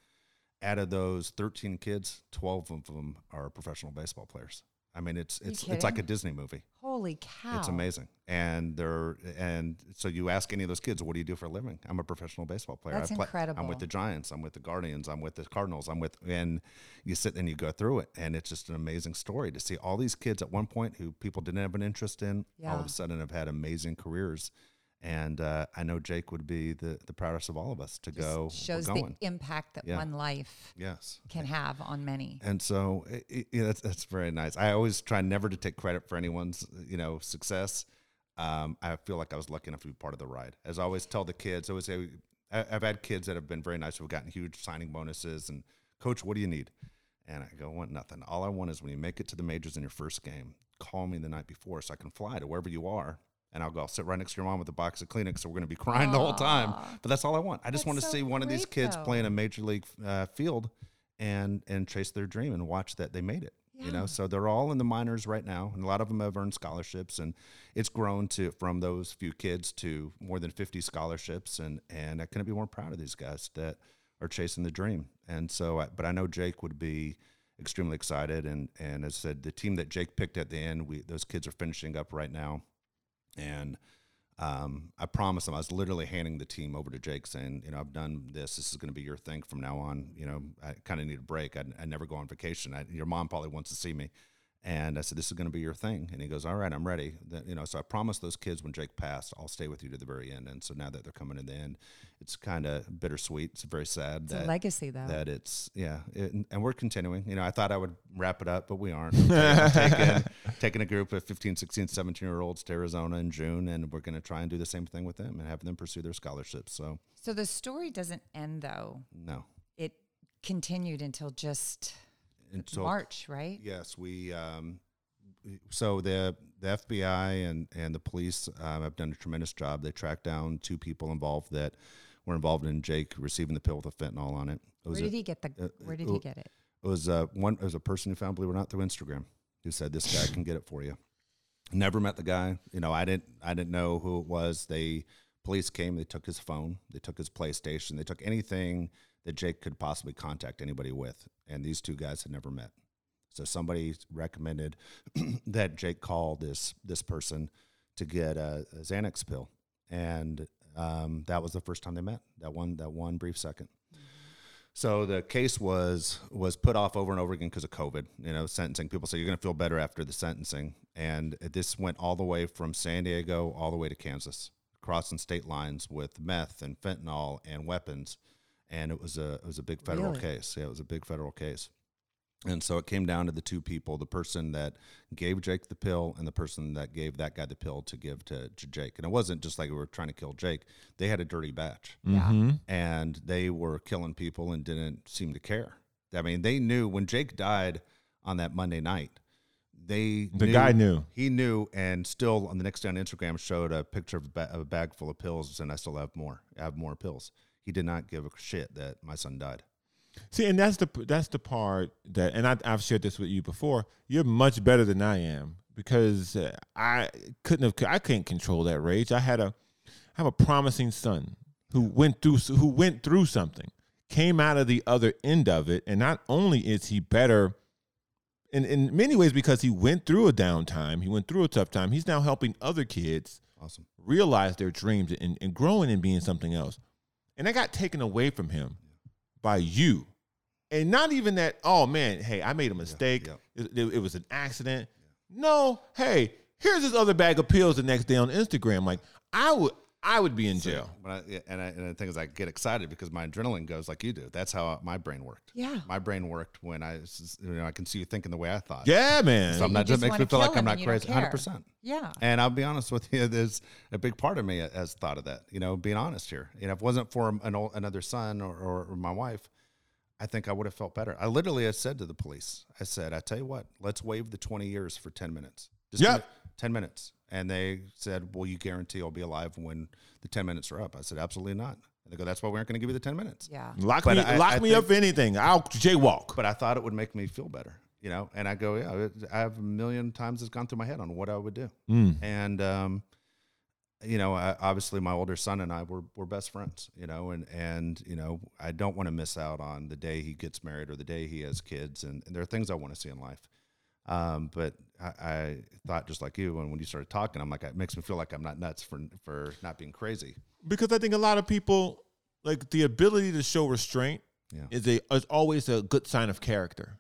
Out of those thirteen kids, twelve of them are professional baseball players. I mean, it's it's it's like a Disney movie. Holy cow! It's amazing. And they're and so you ask any of those kids, what do you do for a living? I'm a professional baseball player. That's I play, incredible. I'm with the Giants. I'm with the Guardians. I'm with the Cardinals. I'm with and you sit and you go through it, and it's just an amazing story to see all these kids at one point who people didn't have an interest in, yeah. all of a sudden have had amazing careers. And uh, I know Jake would be the, the proudest of all of us to Just go. Shows the impact that yeah. one life yes. can have on many. And so it, it, yeah, that's that's very nice. I always try never to take credit for anyone's you know success. Um, I feel like I was lucky enough to be part of the ride. As I always tell the kids, I always say, I've had kids that have been very nice who have gotten huge signing bonuses. And coach, what do you need? And I go, I want nothing. All I want is when you make it to the majors in your first game, call me the night before so I can fly to wherever you are. And I'll go, I'll sit right next to your mom with a box of Kleenex, so we're going to be crying Aww. the whole time. But that's all I want. I just that's want to so see one of these kids though. play in a major league uh, field and and chase their dream and watch that they made it. Yeah. You know, so they're all in the minors right now, and a lot of them have earned scholarships. And it's grown to from those few kids to more than fifty scholarships. And and I couldn't be more proud of these guys that are chasing the dream. And so, I, but I know Jake would be extremely excited. And and as I said, the team that Jake picked at the end, we those kids are finishing up right now. And um, I promised him, I was literally handing the team over to Jake saying, you know, I've done this. This is going to be your thing from now on. You know, I kind of need a break. I, I never go on vacation. I, your mom probably wants to see me. And I said, this is going to be your thing. And he goes, all right, I'm ready. The, you know, so I promised those kids when Jake passed, I'll stay with you to the very end. And so now that they're coming to the end, it's kind of bittersweet. It's very sad. It's that, a legacy, though. That it's, yeah. It, and we're continuing. You know, I thought I would wrap it up, but we aren't. We're taking, taking a group of fifteen, sixteen, seventeen-year-olds to Arizona in June, and we're going to try and do the same thing with them and have them pursue their scholarships. So, so the story doesn't end, though. No. It continued until just... Until March, right? Yes, we. Um, so the the F B I and and the police um, have done a tremendous job. They tracked down two people involved that were involved in Jake receiving the pill with the fentanyl on it. it was where did a, he get the? Uh, where did it, he get it? It was uh, one. It was a person who found, believe it or not, through Instagram, who said this guy can get it for you. Never met the guy. You know, I didn't. I didn't know who it was. They police came. They took his phone. They took his PlayStation. They took anything that Jake could possibly contact anybody with, and these two guys had never met. So somebody recommended that Jake call this this person to get a, a Xanax pill, and um, that was the first time they met. That one that one brief second. So the case was was put off over and over again because of COVID. You know, sentencing. People say you're going to feel better after the sentencing, and this went all the way from San Diego all the way to Kansas, crossing state lines with meth and fentanyl and weapons. And it was a it was a big federal really? case. Yeah, it was a big federal case. And so it came down to the two people, the person that gave Jake the pill and the person that gave that guy the pill to give to, to Jake. And it wasn't just like we were trying to kill Jake. They had a dirty batch. Mm-hmm. And they were killing people and didn't seem to care. I mean, they knew when Jake died on that Monday night, they the knew, guy knew. He knew, and still on the next day on Instagram showed a picture of a, ba- of a bag full of pills and I still have more. I have more pills. He did not give a shit that my son died. See, and that's the that's the part that, and I, I've shared this with you before. You're much better than I am because I couldn't have, I couldn't control that rage. I had a, I have a promising son who went through who went through something, came out of the other end of it, and not only is he better, in in many ways because he went through a downtime, he went through a tough time. He's now helping other kids awesome. realize their dreams and, and growing and being something else. And that got taken away from him by you. And not even that, oh, man, hey, I made a mistake. Yeah, yeah. It, it, it was an accident. Yeah. No, hey, here's this other bag of pills the next day on Instagram. Like, I would I would be in so, jail. When I, and, I, and the thing is, I get excited because my adrenaline goes like you do. That's how my brain worked. Yeah. My brain worked when I, you know, I can see you thinking the way I thought. Yeah, man. So I'm not, just makes me feel like I'm not crazy. one hundred percent. Yeah. And I'll be honest with you, there's a big part of me has thought of that, you know, being honest here. You know, if it wasn't for an old, another son or, or my wife, I think I would have felt better. I literally I said to the police, I said, I tell you what, let's waive the twenty years for ten minutes. Just yeah. ten minutes. And they said, well, you guarantee I'll be alive when the ten minutes are up. I said, absolutely not. And they go, that's why we aren't going to give you the ten minutes. Yeah. Lock but me, I, lock I me think, up for anything. I'll jaywalk. But I thought it would make me feel better, you know? And I go, yeah, I have a million times it's gone through my head on what I would do. Mm. And, um, you know, I, obviously my older son and I were, were best friends, you know, and, and, you know, I don't want to miss out on the day he gets married or the day he has kids. And, and there are things I want to see in life. Um, but I, I thought just like you, and when you started talking, I'm like, it makes me feel like I'm not nuts for, for not being crazy. Because I think a lot of people, like the ability to show restraint yeah. is a, is always a good sign of character.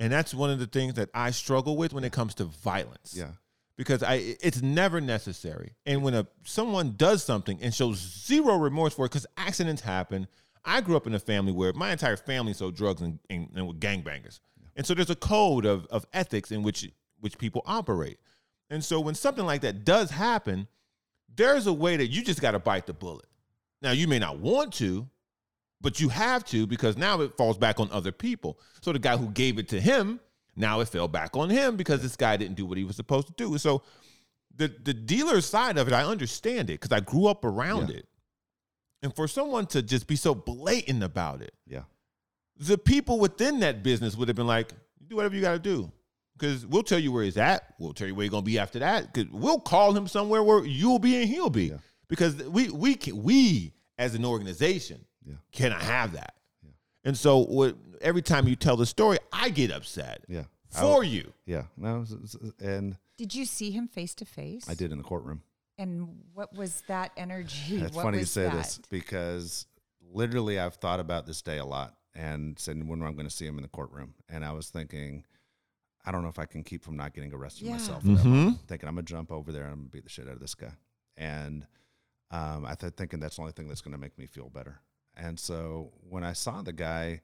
And that's one of the things that I struggle with when it comes to violence. Yeah. Because I, it's never necessary. And when a someone does something and shows zero remorse for it, because accidents happen. I grew up in a family where my entire family sold drugs and, and, and were gangbangers. Yeah. And so there's a code of, of ethics in which which people operate. And so when something like that does happen, there's a way that you just got to bite the bullet. Now, you may not want to, but you have to, because now it falls back on other people. So the guy who gave it to him, now it fell back on him because this guy didn't do what he was supposed to do. So the the dealer side of it, I understand it because I grew up around yeah. it. And for someone to just be so blatant about it, yeah, the people within that business would have been like, do whatever you got to do because we'll tell you where he's at. We'll tell you where he's going to be after that. Cause we'll call him somewhere where you'll be and he'll be yeah. because we we can, we as an organization yeah. cannot have that. And so what, every time you tell the story, I get upset. Yeah, for you. Yeah. No. And did you see him face to face? I did in the courtroom. And what was that energy? It's funny you say that? This because literally I've thought about this day a lot and said when I'm going to see him in the courtroom. And I was thinking, I don't know if I can keep from not getting arrested yeah. myself. Mm-hmm. Thinking I'm going to jump over there and I'm going to beat the shit out of this guy. And um, I th- thinking that's the only thing that's going to make me feel better. And so when I saw the guy,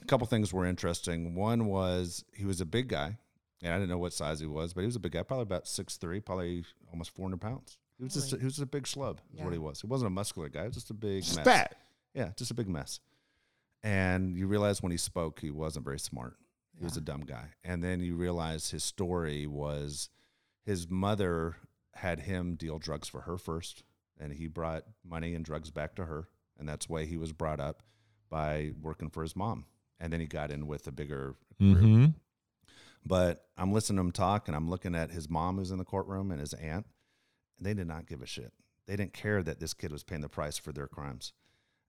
a couple things were interesting. One was he was a big guy, and I didn't know what size he was, but he was a big guy, probably about six three, probably almost four hundred pounds. He was, really? just, a, he was just a big schlub is yeah. what he was. He wasn't a muscular guy. He was just a big Spat. mess. Fat. Yeah, just a big mess. And you realize when he spoke, he wasn't very smart. He yeah. was a dumb guy. And then you realize his story was his mother had him deal drugs for her first, and he brought money and drugs back to her. And that's why he was brought up by working for his mom. And then he got in with a bigger group. Mm-hmm. But I'm listening to him talk, and I'm looking at his mom who's in the courtroom and his aunt. And they did not give a shit. They didn't care that this kid was paying the price for their crimes.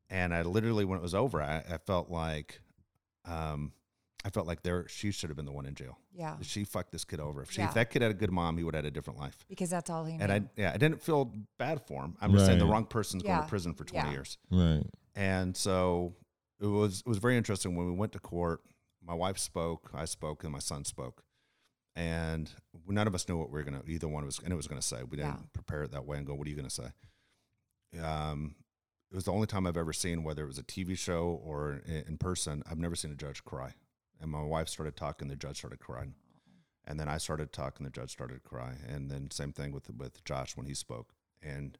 And I literally, when it was over, I, I felt like um, I felt like there she should have been the one in jail. Yeah. She fucked this kid over. If, she, yeah. if that kid had a good mom, he would have had a different life. Because that's all he and knew. And I, yeah, I didn't feel bad for him. I'm right. just saying the wrong person's yeah. going to prison for twenty yeah. years. Right. And so it was it was very interesting. When we went to court, my wife spoke, I spoke, and my son spoke. And none of us knew what we were going to, either one of us, and it was going to say. We didn't yeah. prepare it that way and go, what are you going to say? Um, it was the only time I've ever seen, whether it was a T V show or in, in person, I've never seen a judge cry. And my wife started talking, the judge started crying. And then I started talking, the judge started crying. And then same thing with with Josh when he spoke. And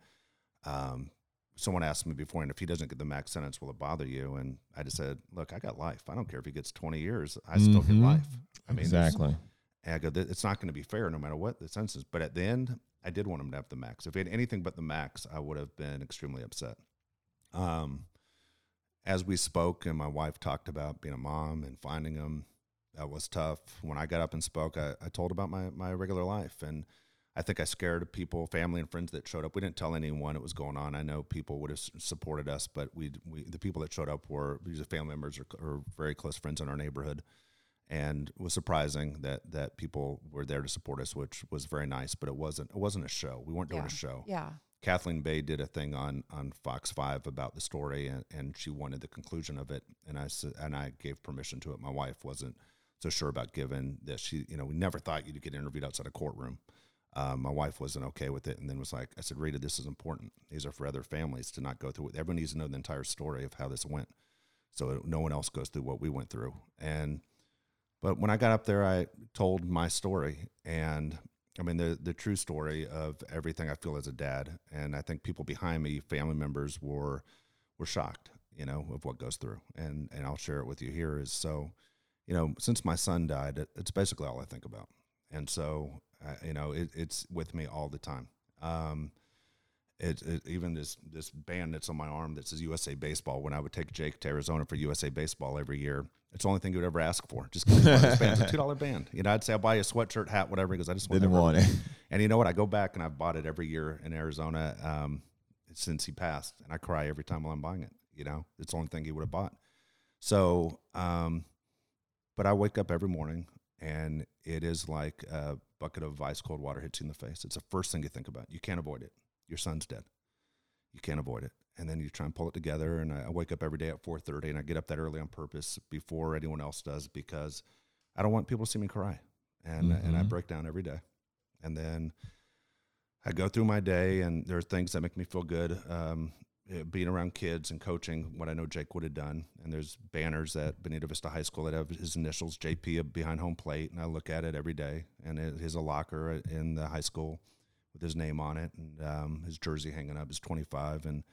um, someone asked me beforehand, if he doesn't get the max sentence, will it bother you? And I just said, look, I got life. I don't care if he gets twenty years. I mm-hmm. still get life. I mean, exactly. And I go, it's not going to be fair no matter what the sentence is. But at the end, I did want him to have the max. If he had anything but the max, I would have been extremely upset. Um. As we spoke and my wife talked about being a mom and finding him, that was tough. When I got up and spoke, I, I told about my, my regular life. And I think I scared people, family and friends that showed up. We didn't tell anyone it was going on. I know people would have supported us, but we we the people that showed up were these family members or, or very close friends in our neighborhood. And it was surprising that that people were there to support us, which was very nice, but it wasn't it wasn't a show. We weren't doing yeah. a show. Yeah. Kathleen Bay did a thing on, on Fox five about the story, and, and she wanted the conclusion of it, and I and I gave permission to it. My wife wasn't so sure about giving this. She, you know, we never thought you'd get interviewed outside a courtroom. Um, my wife wasn't okay with it, and then was like, I said, Rita, this is important. These are for other families to not go through it. Everyone needs to know the entire story of how this went, so no one else goes through what we went through. And but when I got up there, I told my story, and I mean, the the true story of everything I feel as a dad. And I think people behind me, family members, were were shocked. you know, of what goes through. And, and I'll share it with you here is, so, you know, since my son died, it, it's basically all I think about. And so, uh, you know, it, it's with me all the time. Um, it, it even this, this band that's on my arm that says U S A Baseball, when I would take Jake to Arizona for U S A Baseball every year, it's the only thing he would ever ask for. Just because this band's a two dollar band. You know, I'd say I'll buy you a sweatshirt, hat, whatever, because I just want, Didn't want it. And you know what? I go back and I've bought it every year in Arizona um, since he passed, and I cry every time while I'm buying it. You know, it's the only thing he would have bought. So, um, but I wake up every morning, and it is like a bucket of ice cold water hits you in the face. It's the first thing you think about. You can't avoid it. Your son's dead. You can't avoid it. And then you try and pull it together. And I wake up every day at four thirty, and I get up that early on purpose before anyone else does, because I don't want people to see me cry. And mm-hmm. and I break down every day. And then I go through my day, and there are things that make me feel good. Um, being around kids and coaching, what I know Jake would have done. And there's banners at Bonita Vista High School that have his initials, J P, behind home plate. And I look at it every day. And it has a locker in the high school with his name on it, and um, his jersey hanging up is twenty-five. And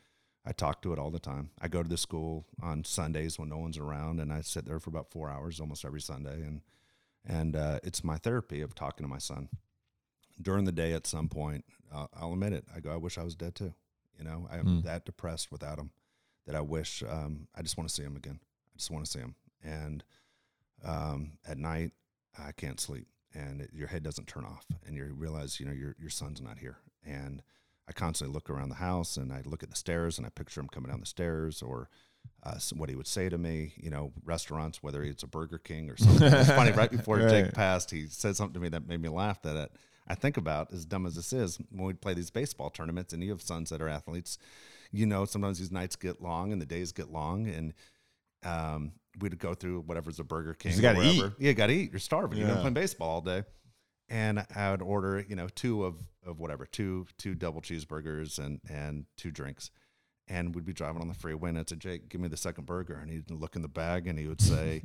I talk to it all the time. I go to the school on Sundays when no one's around, and I sit there for about four hours almost every Sunday. And, and uh, it's my therapy of talking to my son. During the day at some point, uh, I'll admit it. I go, I wish I was dead too. You know, I'm mm. that depressed without him that I wish, um, I just want to see him again. I just want to see him. And um, at night, I can't sleep, and it, your head doesn't turn off, and you realize, you know, your your son's not here. And I constantly look around the house, and I look at the stairs, and I picture him coming down the stairs, or uh, what he would say to me, you know, restaurants, whether it's a Burger King or something. It's funny, right before right. Jake passed, he said something to me that made me laugh that it, I think about, as dumb as this is, when we play these baseball tournaments, and you have sons that are athletes, you know, sometimes these nights get long and the days get long, and um, we'd go through whatever's a Burger King. You got to eat. Yeah, you got to eat. You're starving. Yeah. You've been playing baseball all day. And I would order, you know, two of, of whatever, two two double cheeseburgers and, and two drinks. And we'd be driving on the freeway, and I'd say, Jake, give me the second burger. And he'd look in the bag, and he would say,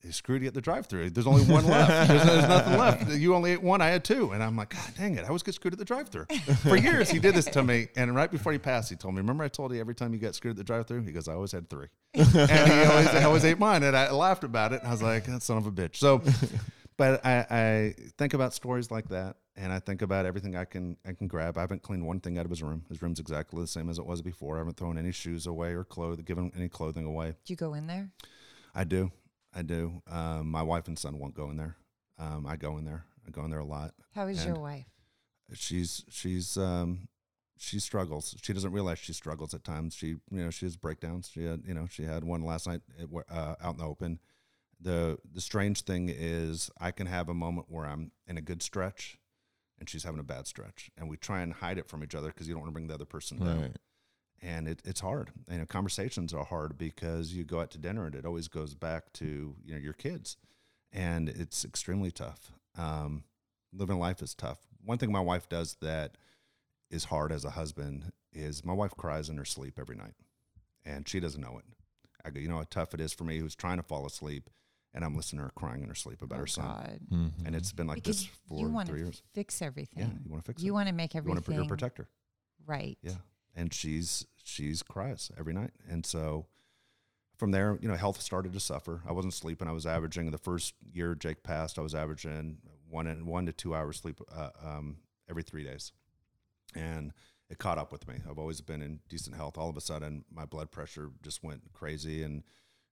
he screwed you at the drive-thru. There's only one left. There's, there's nothing left. You only ate one. I had two. And I'm like, God dang it. I always get screwed at the drive-thru. For years, he did this to me. And right before he passed, he told me, remember I told you every time you got screwed at the drive-thru? He goes, I always had three. And he always, I always ate mine. And I laughed about it. And I was like, that son of a bitch. So, but I, I think about stories like that. And I think about everything I can I can grab. I haven't cleaned one thing out of his room. His room's exactly the same as it was before. I haven't thrown any shoes away or clothes, given any clothing away. Do you go in there? I do. I do. Um, my wife and son won't go in there. Um, I go in there. I go in there a lot. How is and your wife? She's she's um, she struggles. She doesn't realize she struggles at times. She you know she has breakdowns. She had you know she had one last night uh, out in the open. The the strange thing is I can have a moment where I'm in a good stretch, and she's having a bad stretch, and we try and hide it from each other because you don't want to bring the other person down. Right. And it, it's hard. You know, conversations are hard because you go out to dinner and it always goes back to, you know, your kids. And it's extremely tough. Um, living life is tough. One thing my wife does that is hard as a husband is my wife cries in her sleep every night. And she doesn't know it. I go, you know how tough it is for me who's trying to fall asleep, and I'm listening to her crying in her sleep about oh her son. God. Mm-hmm. And it's been like because this for three years. You want to fix everything. Yeah, you want to fix it. You want to make everything. You want to you're a protector. Right. Yeah. And she's she's cries every night. And so from there, you know, health started to suffer. I wasn't sleeping. I was averaging the first year Jake passed, I was averaging one and one to two hours sleep uh, um, every three days. And it caught up with me. I've always been in decent health. All of a sudden, my blood pressure just went crazy, and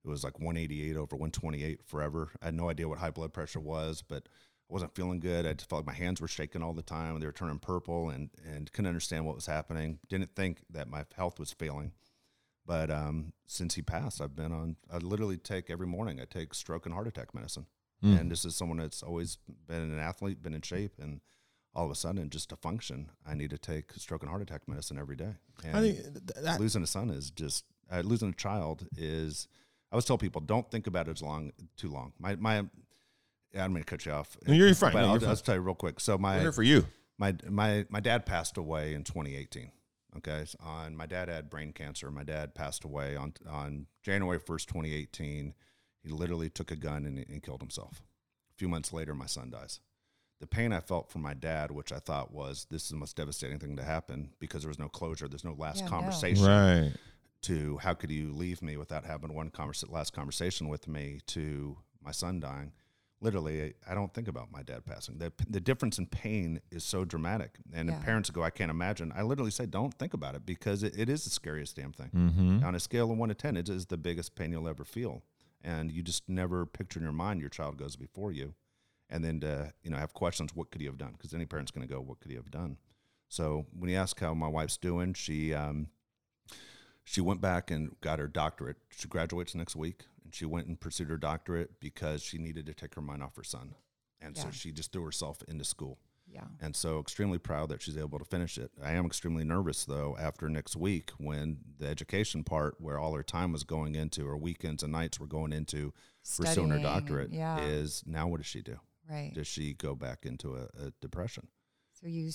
it was like one eighty-eight over one twenty-eight forever. I had no idea what high blood pressure was, but I wasn't feeling good. I just felt like my hands were shaking all the time. They were turning purple, and, and couldn't understand what was happening. Didn't think that my health was failing. But um, since he passed, I've been on, I literally take every morning, I take stroke and heart attack medicine. Mm. And this is someone that's always been an athlete, been in shape, and all of a sudden, just to function, I need to take stroke and heart attack medicine every day. And I think that, losing a son is just, uh, losing a child is, I always tell people, don't think about it as long, too long. My, my, Yeah, I'm going to cut you off. No, you're fine. No, I'll, you're I'll tell you real quick. So my, here for you. My, my, my dad passed away in twenty eighteen. Okay. So on my dad had brain cancer. My dad passed away on, on January first, twenty eighteen. He literally took a gun and, and killed himself. A few months later, my son dies. The pain I felt for my dad, which I thought was, this is the most devastating thing to happen because there was no closure. There's no last yeah, conversation. No. Right. to how could you leave me without having one converse, last conversation with me, to my son dying. Literally, I don't think about my dad passing. The, the difference in pain is so dramatic. And yeah. parents go, I can't imagine. I literally say, don't think about it, because it, it is the scariest damn thing. Mm-hmm. On a scale of one to ten, it is the biggest pain you'll ever feel. And you just never picture in your mind your child goes before you. And then to, you know, have questions, what could he have done? Because any parent's going to go, what could he have done? So when you ask how my wife's doing, she um, she went back and got her doctorate. She graduates next week. She went and pursued her doctorate because she needed to take her mind off her son. And yeah. so she just threw herself into school. Yeah. And so extremely proud that she's able to finish it. I am extremely nervous, though, after next week, when the education part, where all her time was going into, her weekends and nights were going into studying, pursuing her doctorate, yeah. is now what does she do? Right. Does she go back into a, a depression? So you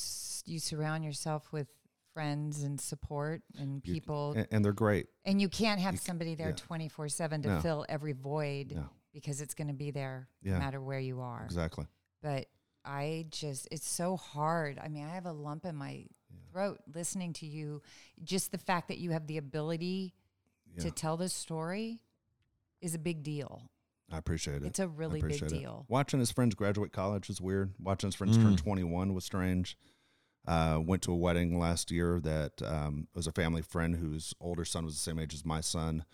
you surround yourself with friends and support and people. You, and, and they're great. And you can't have you somebody there twenty-four seven to no. fill every void no. because it's going to be there yeah. no matter where you are. Exactly. But I just, it's so hard. I mean, I have a lump in my yeah. throat listening to you. Just the fact that you have the ability yeah. to tell this story is a big deal. I appreciate it. It's a really big it. deal. Watching his friends graduate college is weird. Watching his friends mm. turn twenty-one was strange. Uh, went to a wedding last year that um, was a family friend whose older son was the same age as my son,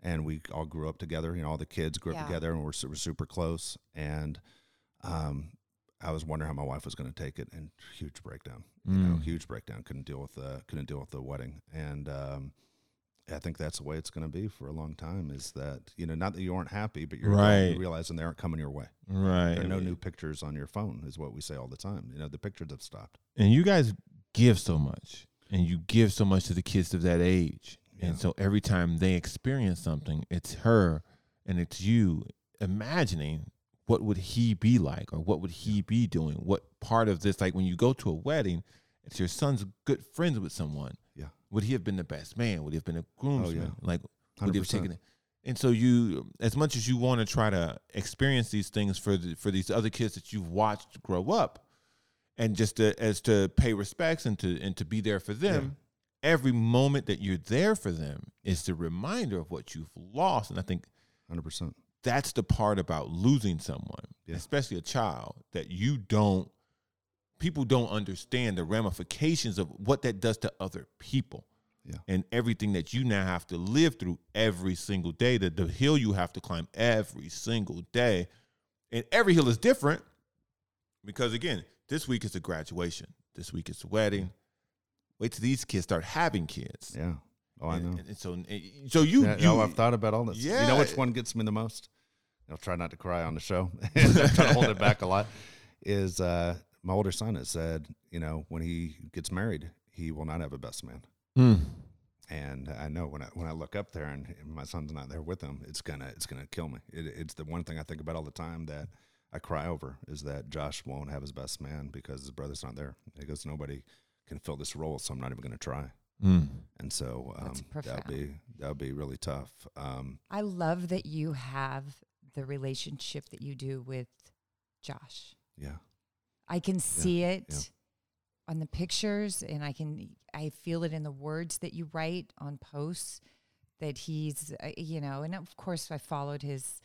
and we all grew up together. You know, all the kids grew yeah. up together, and we're super, super close. And um, I was wondering how my wife was going to take it, and huge breakdown. Mm. You know, huge breakdown. Couldn't deal with the couldn't deal with the wedding, and um, I think that's the way it's going to be for a long time. Is that, you know, not that you aren't happy, but you're right. realizing they aren't coming your way. Right. There are no new pictures on your phone is what we say all the time. You know, the pictures have stopped. And you guys give so much, and you give so much to the kids of that age. Yeah. And so every time they experience something, it's her and it's you imagining what would he be like, or what would he be doing? What part of this, like when you go to a wedding, it's your son's good friends with someone. Yeah. Would he have been the best man? Would he have been a groomsman? Oh, yeah. Like, would he have taken it? And so you, as much as you want to try to experience these things for the, for these other kids that you've watched grow up, and just to, as to pay respects and to and to be there for them, yeah. every moment that you're there for them is the reminder of what you've lost. And I think one hundred percent that's the part about losing someone, yeah. especially a child, that you don't, people don't understand the ramifications of what that does to other people. Yeah. And everything that you now have to live through every single day, the, the hill you have to climb every single day. And every hill is different because, again, this week is the graduation. This week is the wedding. Wait till these kids start having kids. Yeah. Oh, and, I know. And, and so, and so you, yeah, you know, I've thought about all this. Yeah. You know which one gets me the most? I'll try not to cry on the show. I try to hold it back a lot. Is uh, my older son has said, you know, when he gets married, he will not have a best man. Mm. And I know when I when I look up there and my son's not there with him, it's gonna it's gonna kill me. It, it's the one thing I think about all the time that I cry over is that Josh won't have his best man because his brother's not there. He goes, nobody can fill this role, so I'm not even gonna try. Mm. And so um, that'll be that'll be really tough. Um, I love that you have the relationship that you do with Josh. Yeah, I can see yeah, it. Yeah. On the pictures, and I can, I feel it in the words that you write on posts that he's, uh, you know, and of course I followed his,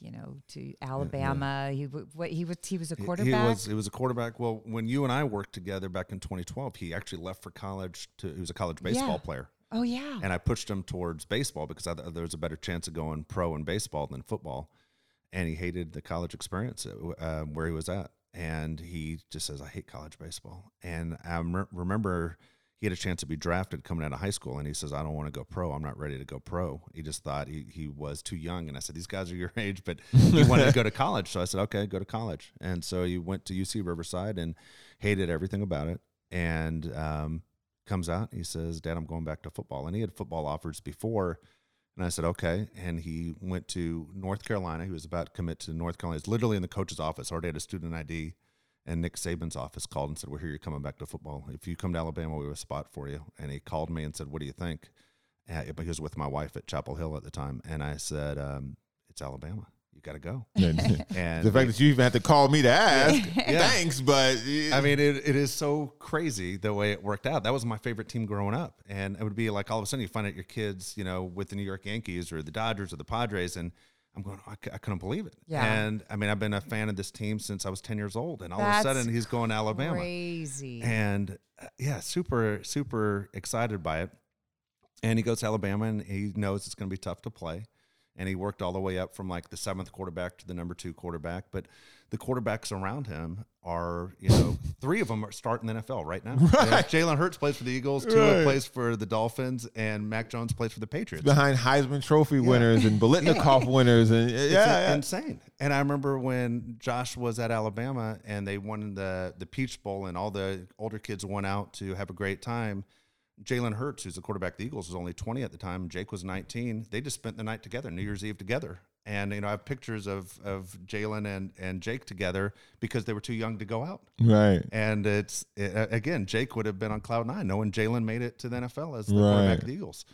you know, to Alabama. Yeah, yeah. He w- what he was, he was a quarterback. He was, he was a quarterback. Well, when you and I worked together back in twenty twelve, he actually left for college to, he was a college baseball yeah. player. Oh yeah. And I pushed him towards baseball because I thought there was a better chance of going pro in baseball than football. And he hated the college experience uh, where he was at. And he just says, I hate college baseball. And I rem- remember he had a chance to be drafted coming out of high school. And he says, I don't want to go pro. I'm not ready to go pro. He just thought he, he was too young. And I said, these guys are your age, but he wanted to go to college. So I said, okay, go to college. And so he went to U C Riverside and hated everything about it. And um, comes out, he says, Dad, I'm going back to football. And he had football offers before. And I said, okay. And he went to North Carolina. He was about to commit to North Carolina. It's literally in the coach's office. Already had a student I D. And Nick Saban's office called and said, we're here. You're coming back to football. If you come to Alabama, we have a spot for you. And he called me and said, what do you think? But he was with my wife at Chapel Hill at the time. And I said, um, it's Alabama. You got to go. And the fact that you even had to call me to ask, yeah. thanks, but. I mean, it, it is so crazy the way it worked out. That was my favorite team growing up. And it would be like all of a sudden you find out your kids, you know, with the New York Yankees or the Dodgers or the Padres. And I'm going, I, c- I couldn't believe it. Yeah. And I mean, I've been a fan of this team since I was ten years old. And all That's of a sudden he's going to Alabama. Crazy. And uh, yeah, super, super excited by it. And he goes to Alabama, and he knows it's going to be tough to play. And he worked all the way up from, like, the seventh quarterback to the number two quarterback. But the quarterbacks around him are, you know, three of them are starting the N F L right now. Right. Jalen Hurts plays for the Eagles, Tua right. plays for the Dolphins, and Mac Jones plays for the Patriots. Behind Heisman Trophy yeah. winners and Biletnikoff yeah. winners. And yeah, yeah, insane. And I remember when Josh was at Alabama, and they won the, the Peach Bowl, and all the older kids went out to have a great time. Jalen Hurts, who's the quarterback of the Eagles, was only twenty at the time. Jake was nineteen. They just spent the night together, New Year's Eve together. And, you know, I have pictures of, of Jalen and, and Jake together because they were too young to go out. Right. And it's, it, again, Jake would have been on cloud nine knowing Jalen made it to the N F L as the right. quarterback of the Eagles.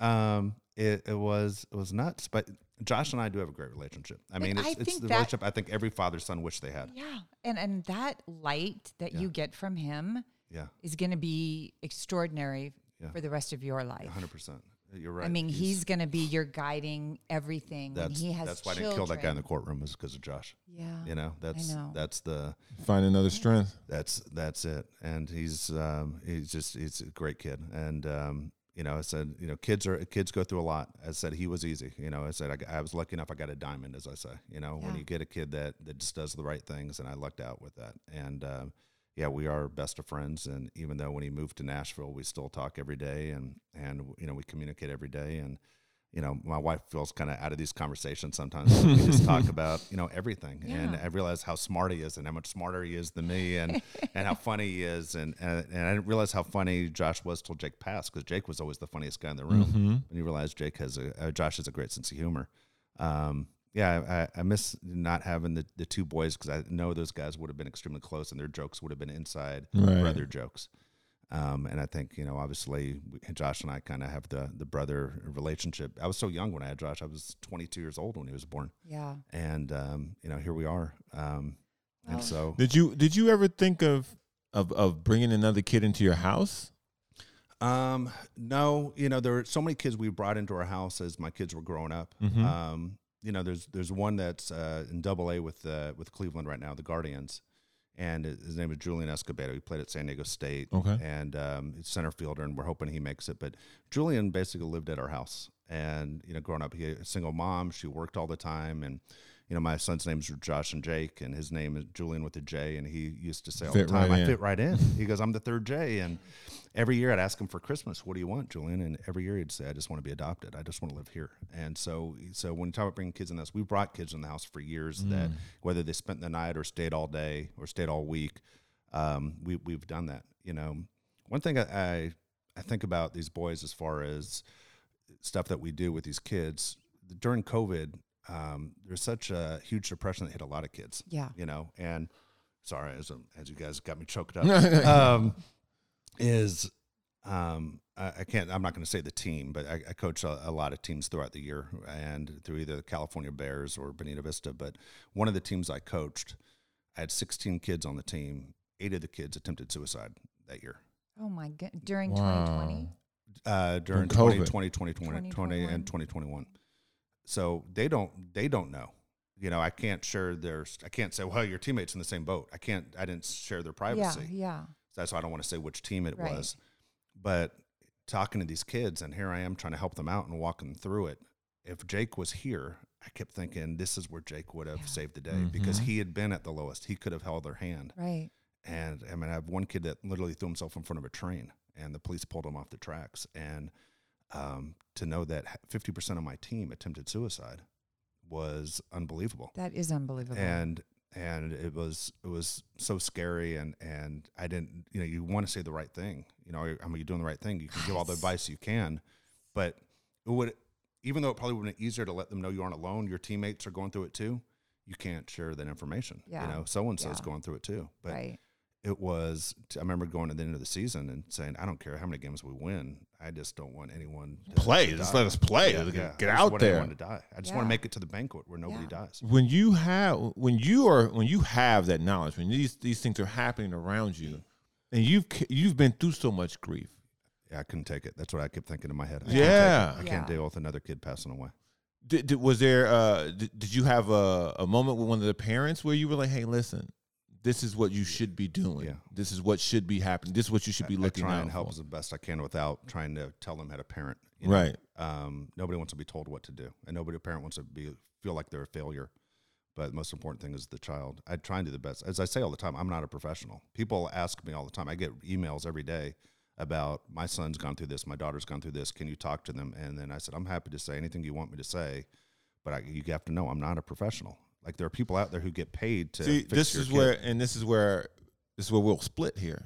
Um, it, it was it was nuts. But Josh and I do have a great relationship. I mean, it's, I it's the that, relationship I think every father's son wish they had. Yeah. And, and that light that yeah. you get from him Yeah. is going to be extraordinary yeah. for the rest of your life. one hundred percent. You're right. I mean, he's, he's going to be your guiding everything. That's, he has that's why children. I didn't kill that guy in the courtroom, was because of Josh. Yeah. You know, that's know. that's the... Find another strength. That's that's it. And he's um, he's just he's a great kid. And, um, you know, I said, you know, kids are kids go through a lot. I said he was easy. You know, I said I, I was lucky enough I got a diamond, as I say. You know, yeah. when you get a kid that, that just does the right things, and I lucked out with that. And... Um, Yeah, we are best of friends, and even though when he moved to Nashville, we still talk every day, and, and you know, we communicate every day, and, you know, my wife feels kind of out of these conversations sometimes. So we just talk about, you know, everything, yeah. and I realize how smart he is and how much smarter he is than me, and, and how funny he is, and, and, and I didn't realize how funny Josh was till Jake passed, because Jake was always the funniest guy in the room, mm-hmm. and you realize Jake has a, uh, Josh has a great sense of humor. Um, Yeah, I, I miss not having the, the two boys because I know those guys would have been extremely close and their jokes would have been inside right. brother jokes. Um, and I think, you know, obviously we, Josh and I kind of have the, the brother relationship. I was so young when I had Josh. I was twenty-two years old when he was born. Yeah. And, um, you know, here we are. Um, wow. And so. Did you did you ever think of, of, of bringing another kid into your house? Um, no. You know, there were so many kids we brought into our house as my kids were growing up. Mm-hmm. Um You know, there's there's one that's uh, in Double A with uh, with Cleveland right now, the Guardians, and his name is Julian Escobedo. He played at San Diego State, okay. and um, he's center fielder, and we're hoping he makes it. But Julian basically lived at our house, and you know, growing up, he had a single mom. She worked all the time, and you know, my son's names are Josh and Jake, and his name is Julian with a J, and he used to say all fit the time, right "I in. fit right in." He goes, "I'm the third J," and every year I'd ask him for Christmas, what do you want, Julian? And every year he'd say, I just want to be adopted. I just want to live here. And so so when you talk about bringing kids in the house, we brought kids in the house for years mm. that whether they spent the night or stayed all day or stayed all week, um, we, we've done that. You know, one thing I, I I think about these boys as far as stuff that we do with these kids, during COVID, um, there's such a huge depression that hit a lot of kids. Yeah. You know, and sorry, as, as you guys got me choked up. um Is um I, I can't I'm not going to say the team, but I, I coach a, a lot of teams throughout the year and through either the California Bears or Bonita Vista. But one of the teams I coached, I had sixteen kids on the team. Eight of the kids attempted suicide that year. Oh my god! During wow. twenty twenty, uh, during COVID. twenty twenty, twenty twenty, twenty and twenty twenty-one. So they don't they don't know. You know, I can't share their. I can't say, well, your teammate's in the same boat. I can't. I didn't share their privacy. Yeah. Yeah. That's why I don't want to say which team it right. was, but talking to these kids, and here I am trying to help them out and walking through it. If Jake was here, I kept thinking this is where Jake would have yeah. saved the day mm-hmm. because he had been at the lowest. He could have held their hand. Right. And I mean, I have one kid that literally threw himself in front of a train and the police pulled him off the tracks. And um, to know that fifty percent of my team attempted suicide was unbelievable. That is unbelievable. And And it was it was so scary, and, and I didn't, you know, you want to say the right thing. You know, I mean, you're doing the right thing. You can give all the advice you can. But it would, even though it probably would have been easier to let them know you aren't alone, your teammates are going through it too, you can't share that information. Yeah. You know, so-and-so is yeah. going through it too. But right. it was, I remember going to the end of the season and saying, I don't care how many games we win. I just don't want anyone to play. To just die. Let us play. Yeah, yeah. Get out there. I just want to die. I just yeah. want to make it to the banquet where nobody yeah. dies. When you have, when you are, when you have that knowledge, when these, these things are happening around you, and you've, you've been through so much grief. Yeah, I couldn't take it. That's what I kept thinking in my head. I yeah. Can't I yeah. can't deal with another kid passing away. Did, did was there, uh, did, did you have a, a moment with one of the parents where you were like, hey, listen, this is what you should be doing. Yeah. This is what should be happening. This is what you should be I, looking at. I try and help as best I can without trying to tell them how to parent. You know? Right. Um, nobody wants to be told what to do, and nobody a parent wants to be feel like they're a failure. But the most important thing is the child. I try and do the best. As I say all the time, I'm not a professional. People ask me all the time. I get emails every day about my son's gone through this, my daughter's gone through this. Can you talk to them? And then I said, I'm happy to say anything you want me to say, but I, you have to know I'm not a professional. Like, there are people out there who get paid to. See, fix this your is kid. where, and this is where, this is where we'll split here,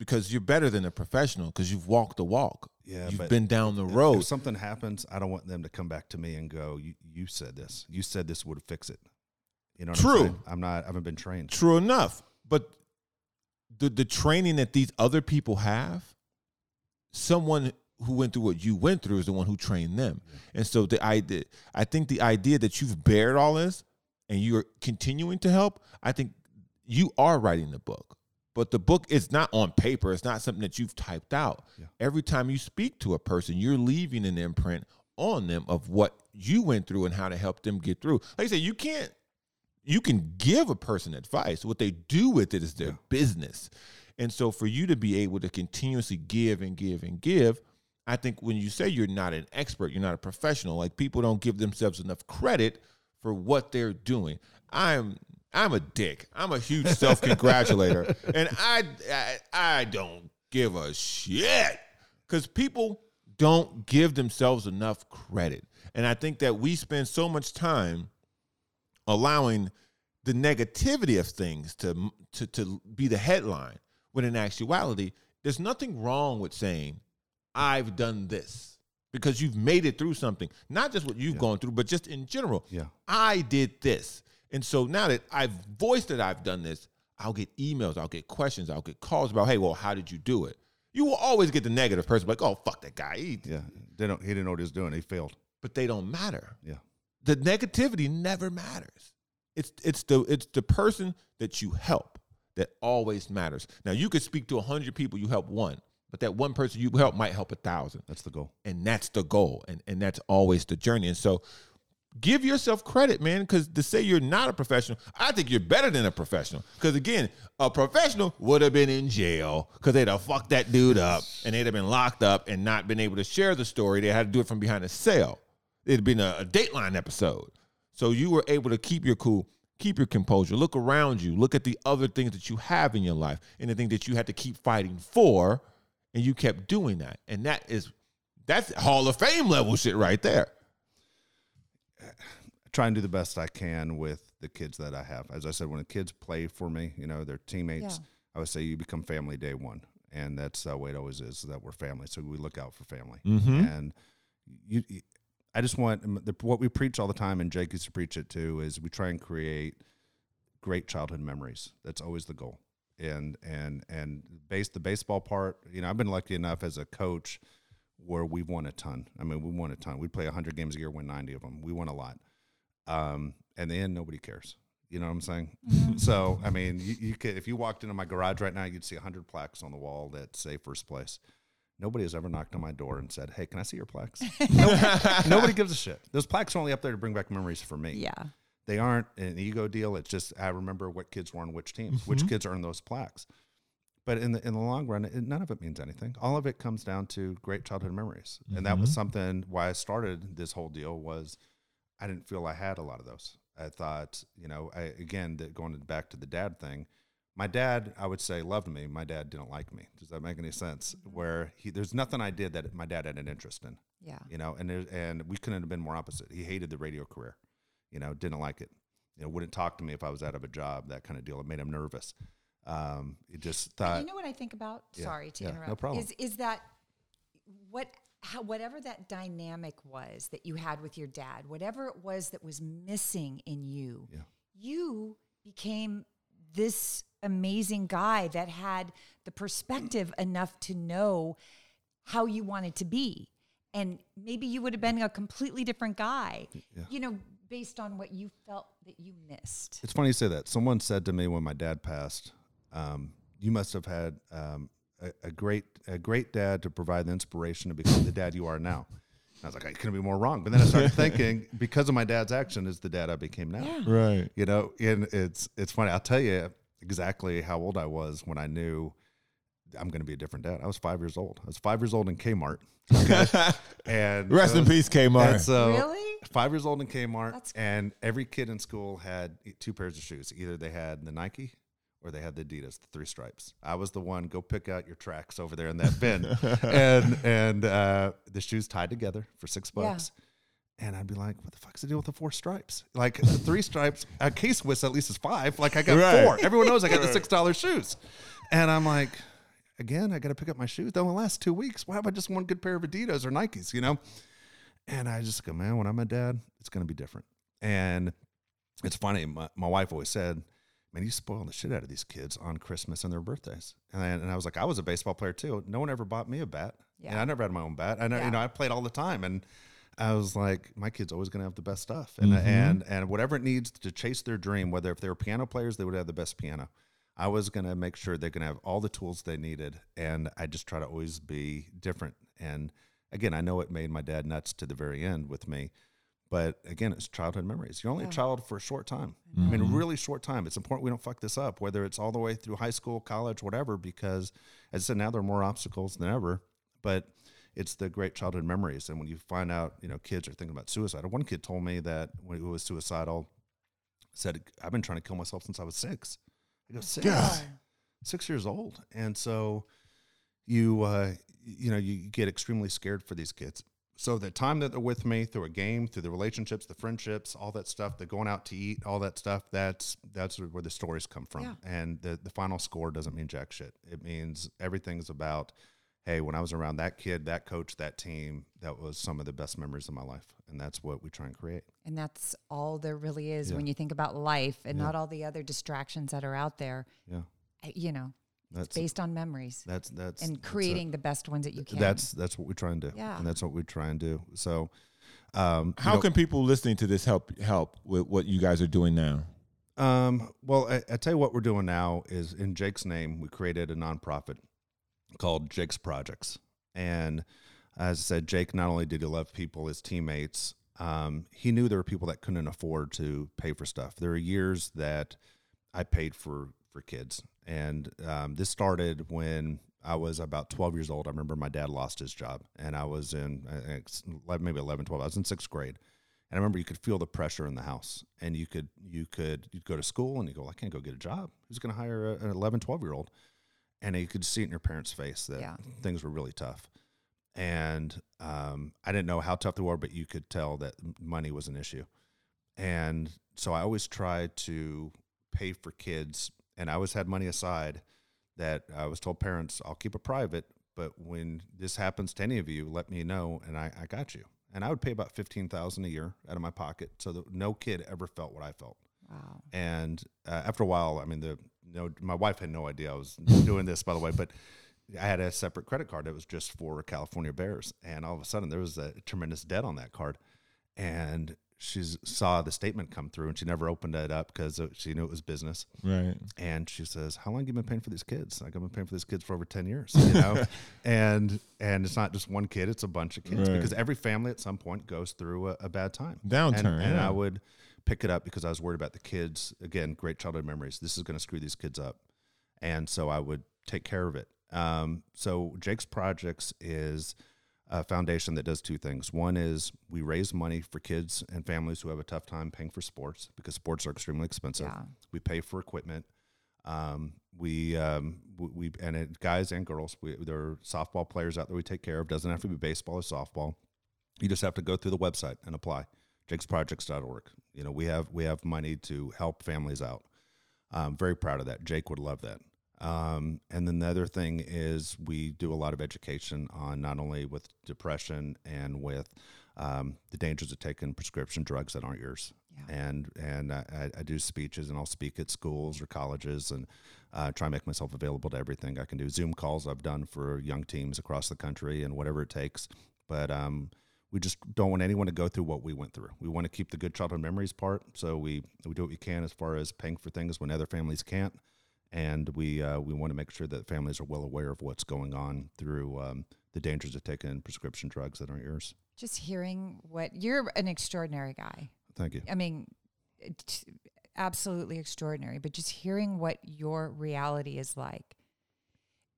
because you're better than a professional because you've walked the walk. Yeah, you've been down the if, road. If something happens, I don't want them to come back to me and go, "You, you said this. You said this would fix it." You know. What True. I'm, saying? I'm not. I haven't been trained. True enough, but the the training that these other people have, someone who went through what you went through is the one who trained them, yeah. and so the idea, I think the idea that you've bared all this. And you're continuing to help, I think you are writing the book. But the book is not on paper. It's not something that you've typed out. Yeah. Every time you speak to a person, you're leaving an imprint on them of what you went through and how to help them get through. Like I said, you can't, you can give a person advice. What they do with it is their yeah. business. And so for you to be able to continuously give and give and give, I think when you say you're not an expert, you're not a professional, like people don't give themselves enough credit for what they're doing. I'm I'm a dick. I'm a huge self-congratulator. And I, I I don't give a shit. Because people don't give themselves enough credit. And I think that we spend so much time allowing the negativity of things to to, to be the headline, when in actuality, there's nothing wrong with saying, I've done this. Because you've made it through something, not just what you've yeah. gone through, but just in general. Yeah. I did this. And so now that I've voiced that I've done this, I'll get emails, I'll get questions, I'll get calls about, hey, well, how did you do it? You will always get the negative person, like, oh, fuck that guy. He, yeah. they don't, he didn't know what he was doing. He failed. But they don't matter. Yeah. The negativity never matters. It's it's the it's the person that you help that always matters. Now, you could speak to one hundred people, you help one. But that one person you help might help a thousand. That's the goal. And that's the goal. And and that's always the journey. And so give yourself credit, man, because to say you're not a professional, I think you're better than a professional. Because, again, a professional would have been in jail because they'd have fucked that dude up and they'd have been locked up and not been able to share the story. They had to do it from behind a cell. It'd been a, a Dateline episode. So you were able to keep your cool. Keep your composure. Look around you. Look at the other things that you have in your life and the things that you had to keep fighting for. And you kept doing that. And that is, that's Hall of Fame level shit right there. I try and do the best I can with the kids that I have. As I said, when the kids play for me, you know, they're teammates, yeah. I would say you become family day one. And that's the way it always is, that we're family. So we look out for family. Mm-hmm. And you, you, I just want, the, what we preach all the time, and Jake used to preach it too, is we try and create great childhood memories. That's always the goal. And and and base the baseball part, you know, I've been lucky enough as a coach where we've won a ton. I mean, we won a ton. We play one hundred games a year, win ninety of them. We won a lot. Um, and then nobody cares. You know what I'm saying? Mm-hmm. So, I mean, you, you could, if you walked into my garage right now, you'd see one hundred plaques on the wall that say first place. Nobody has ever knocked on my door and said, hey, can I see your plaques? nobody, nobody gives a shit. Those plaques are only up there to bring back memories for me. Yeah. They aren't an ego deal. It's just I remember what kids were on which teams, mm-hmm. which kids earned those plaques. But in the in the long run, it, none of it means anything. All of it comes down to great childhood memories, mm-hmm. and that was something why I started this whole deal. Was I didn't feel I had a lot of those. I thought, you know, I, again, that going back to the dad thing. My dad, I would say, loved me. My dad didn't like me. Does that make any sense? Mm-hmm. Where he, there's nothing I did that my dad had an interest in. Yeah, you know, and there, and we couldn't have been more opposite. He hated the radio career. You know, didn't like it. You know, wouldn't talk to me if I was out of a job. That kind of deal. It made him nervous. Um, it just thought. You know what I think about? Yeah, Sorry to yeah, interrupt. No problem. Is is that what? How, whatever that dynamic was that you had with your dad, whatever it was that was missing in you, yeah. you became this amazing guy that had the perspective enough to know how you wanted to be. And maybe you would have been a completely different guy, yeah. you know, based on what you felt that you missed. It's funny you say that. Someone said to me when my dad passed, um, you must have had um, a, a great a great dad to provide the inspiration to become the dad you are now. And I was like, I couldn't be more wrong. But then I started thinking, because of my dad's action is the dad I became now. Yeah. Right. You know, and it's it's funny. I'll tell you exactly how old I was when I knew I'm going to be a different dad. I was five years old. I was five years old in Kmart. Okay? and Rest was, in peace, Kmart. And so really? Five years old in Kmart. That's cool. And every kid in school had two pairs of shoes. Either they had the Nike or they had the Adidas, the three stripes. I was the one, go pick out your tracks over there in that bin. and and uh, the shoes tied together for six bucks. Yeah. And I'd be like, what the fuck's the deal with the four stripes? Like, the three stripes, a Case Whist at least is five. Like, I got right. four. Everyone knows I got right. the six dollar shoes. And I'm like... Again, I got to pick up my shoes. That will last two weeks. Why have I just one good pair of Adidas or Nikes, you know? And I just go, man, when I'm a dad, it's going to be different. And it's funny. My, my wife always said, man, you spoil the shit out of these kids on Christmas and their birthdays. And I, and I was like, I was a baseball player too. No one ever bought me a bat. Yeah. And I never had my own bat. I know, yeah. you know, I played all the time. And I was like, my kid's always going to have the best stuff. And, mm-hmm. and, and whatever it needs to chase their dream, whether if they were piano players, they would have the best piano. I was going to make sure they're going to have all the tools they needed, and I just try to always be different. And, again, I know it made my dad nuts to the very end with me, but, again, it's childhood memories. You're only yeah. a child for a short time. Mm-hmm. I mean, really short time. It's important we don't fuck this up, whether it's all the way through high school, college, whatever, because, as I said, now there are more obstacles than ever, but it's the great childhood memories. And when you find out, you know, kids are thinking about suicide. One kid told me that when he was suicidal, said, I've been trying to kill myself since I was six. I go, six, God. six years old. And so you, uh, you know, you get extremely scared for these kids. So the time that they're with me through a game, through the relationships, the friendships, all that stuff, they're going out to eat, all that stuff, that's that's where the stories come from. Yeah. And the, the final score doesn't mean jack shit. It means everything's about, hey, when I was around that kid, that coach, that team, that was some of the best memories of my life. And that's what we try and create. And that's all there really is yeah. when you think about life and yeah. not all the other distractions that are out there. Yeah. You know, that's, it's based on memories. That's that's and creating that's the best ones that you can. That's that's what we try and do. Yeah. And that's what we try and do. So um, how you know, can people listening to this help help with what you guys are doing now? Um, well, I, I tell you what we're doing now is, in Jake's name, we created a nonprofit called Jake's Projects. And as I said, Jake, not only did he love people, his teammates, um, he knew there were people that couldn't afford to pay for stuff. There are years that I paid for, for kids. And um, this started when I was about twelve years old. I remember my dad lost his job, and I was in uh, maybe eleven, twelve. I was in sixth grade. And I remember you could feel the pressure in the house, and you could, you could, you'd go to school and you go, well, I can't go get a job. Who's going to hire a, an eleven, twelve year old? And you could see it in your parents' face that yeah. things were really tough. And um, I didn't know how tough they were, but you could tell that money was an issue. And so I always tried to pay for kids, and I always had money aside that I was told parents, I'll keep it private, but when this happens to any of you, let me know, and I, I got you. And I would pay about fifteen thousand dollars a year out of my pocket so that no kid ever felt what I felt. Wow. And uh, after a while, I mean, the no, my wife had no idea I was doing this, by the way, but I had a separate credit card that was just for California Bears. And all of a sudden there was a tremendous debt on that card. And she saw the statement come through, and she never opened it up because she knew it was business. Right. And she says, how long have you been paying for these kids? Like, I've been paying for these kids for over ten years, you know? and and it's not just one kid, it's a bunch of kids, right. because every family at some point goes through a, a bad time. Downturn. And, yeah. and I would pick it up because I was worried about the kids. Again, great childhood memories. This is going to screw these kids up. And so I would take care of it. Um, so Jake's Projects is a foundation that does two things. One is we raise money for kids and families who have a tough time paying for sports, because sports are extremely expensive. Yeah. We pay for equipment. Um, we, um, we, we, and it, guys and girls, we, there are softball players out there we take care of. Doesn't have to be baseball or softball. You just have to go through the website and apply. Jake's projects dot org. You know, we have, we have money to help families out. I'm very proud of that. Jake would love that. Um, and then the other thing is we do a lot of education on not only with depression and with um, the dangers of taking prescription drugs that aren't yours. Yeah. And and I, I do speeches, and I'll speak at schools or colleges, and uh, try to make myself available to everything I can do. Zoom calls I've done for young teams across the country and whatever it takes. But um, we just don't want anyone to go through what we went through. We want to keep the good childhood memories part, so we, we do what we can as far as paying for things when other families can't. And we uh, we want to make sure that families are well aware of what's going on through um, the dangers of taking prescription drugs in our ears. Just hearing what – you're an extraordinary guy. Thank you. I mean, it's absolutely extraordinary. But just hearing what your reality is like,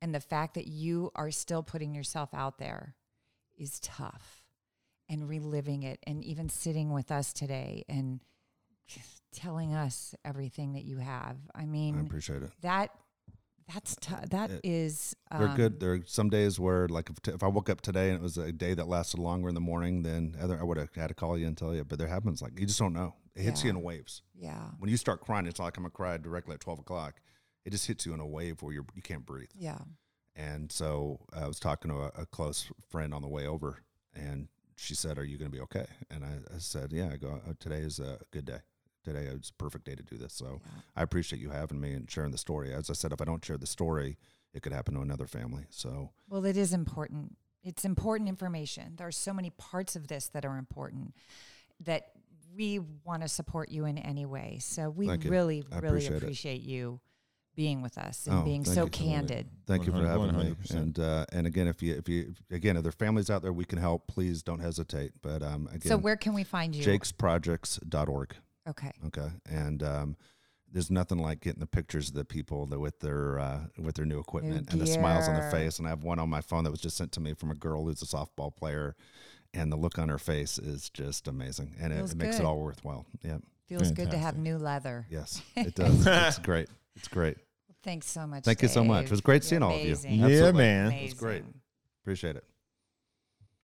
and the fact that you are still putting yourself out there is tough, and reliving it, and even sitting with us today and just telling us everything that you have. I mean, I appreciate it. That that's t- that it, is. Um, they're good. There are some days where, like, if, t- if I woke up today and it was a day that lasted longer in the morning, then other I would have had to call you and tell you. But there happens, like, you just don't know. It hits yeah. you in waves. Yeah. When you start crying, it's like I'm gonna cry directly at twelve o'clock. It just hits you in a wave where you you can't breathe. Yeah. And so I was talking to a, a close friend on the way over, and she said, "Are you gonna be okay?" And I, I said, "Yeah." I go, oh, "Today is a good day. Today is a perfect day to do this." So yeah. I appreciate you having me and sharing the story. As I said, if I don't share the story, it could happen to another family. So well, it is important. It's important information. There are so many parts of this that are important that we want to support you in any way. So we thank really, I really appreciate, appreciate you being with us and oh, being so candid. Thank you for having me. And uh, and again, if you if you again, if there are families out there we can help, please don't hesitate. But um, again, so where can we find you? Jake's projects dot org. Okay. Okay. And um, there's nothing like getting the pictures of the people that with their uh, with their new equipment oh, and the smiles on their face. And I have one on my phone that was just sent to me from a girl who's a softball player, and the look on her face is just amazing, and it, it makes good. It all worthwhile. Yeah. Feels fantastic. Good to have new leather. Yes, it does. It's great. It's great. Thanks so much. Thank Dave. You so much. It was great You're seeing amazing. All of you. Absolutely. Yeah, man. It was great. Appreciate it.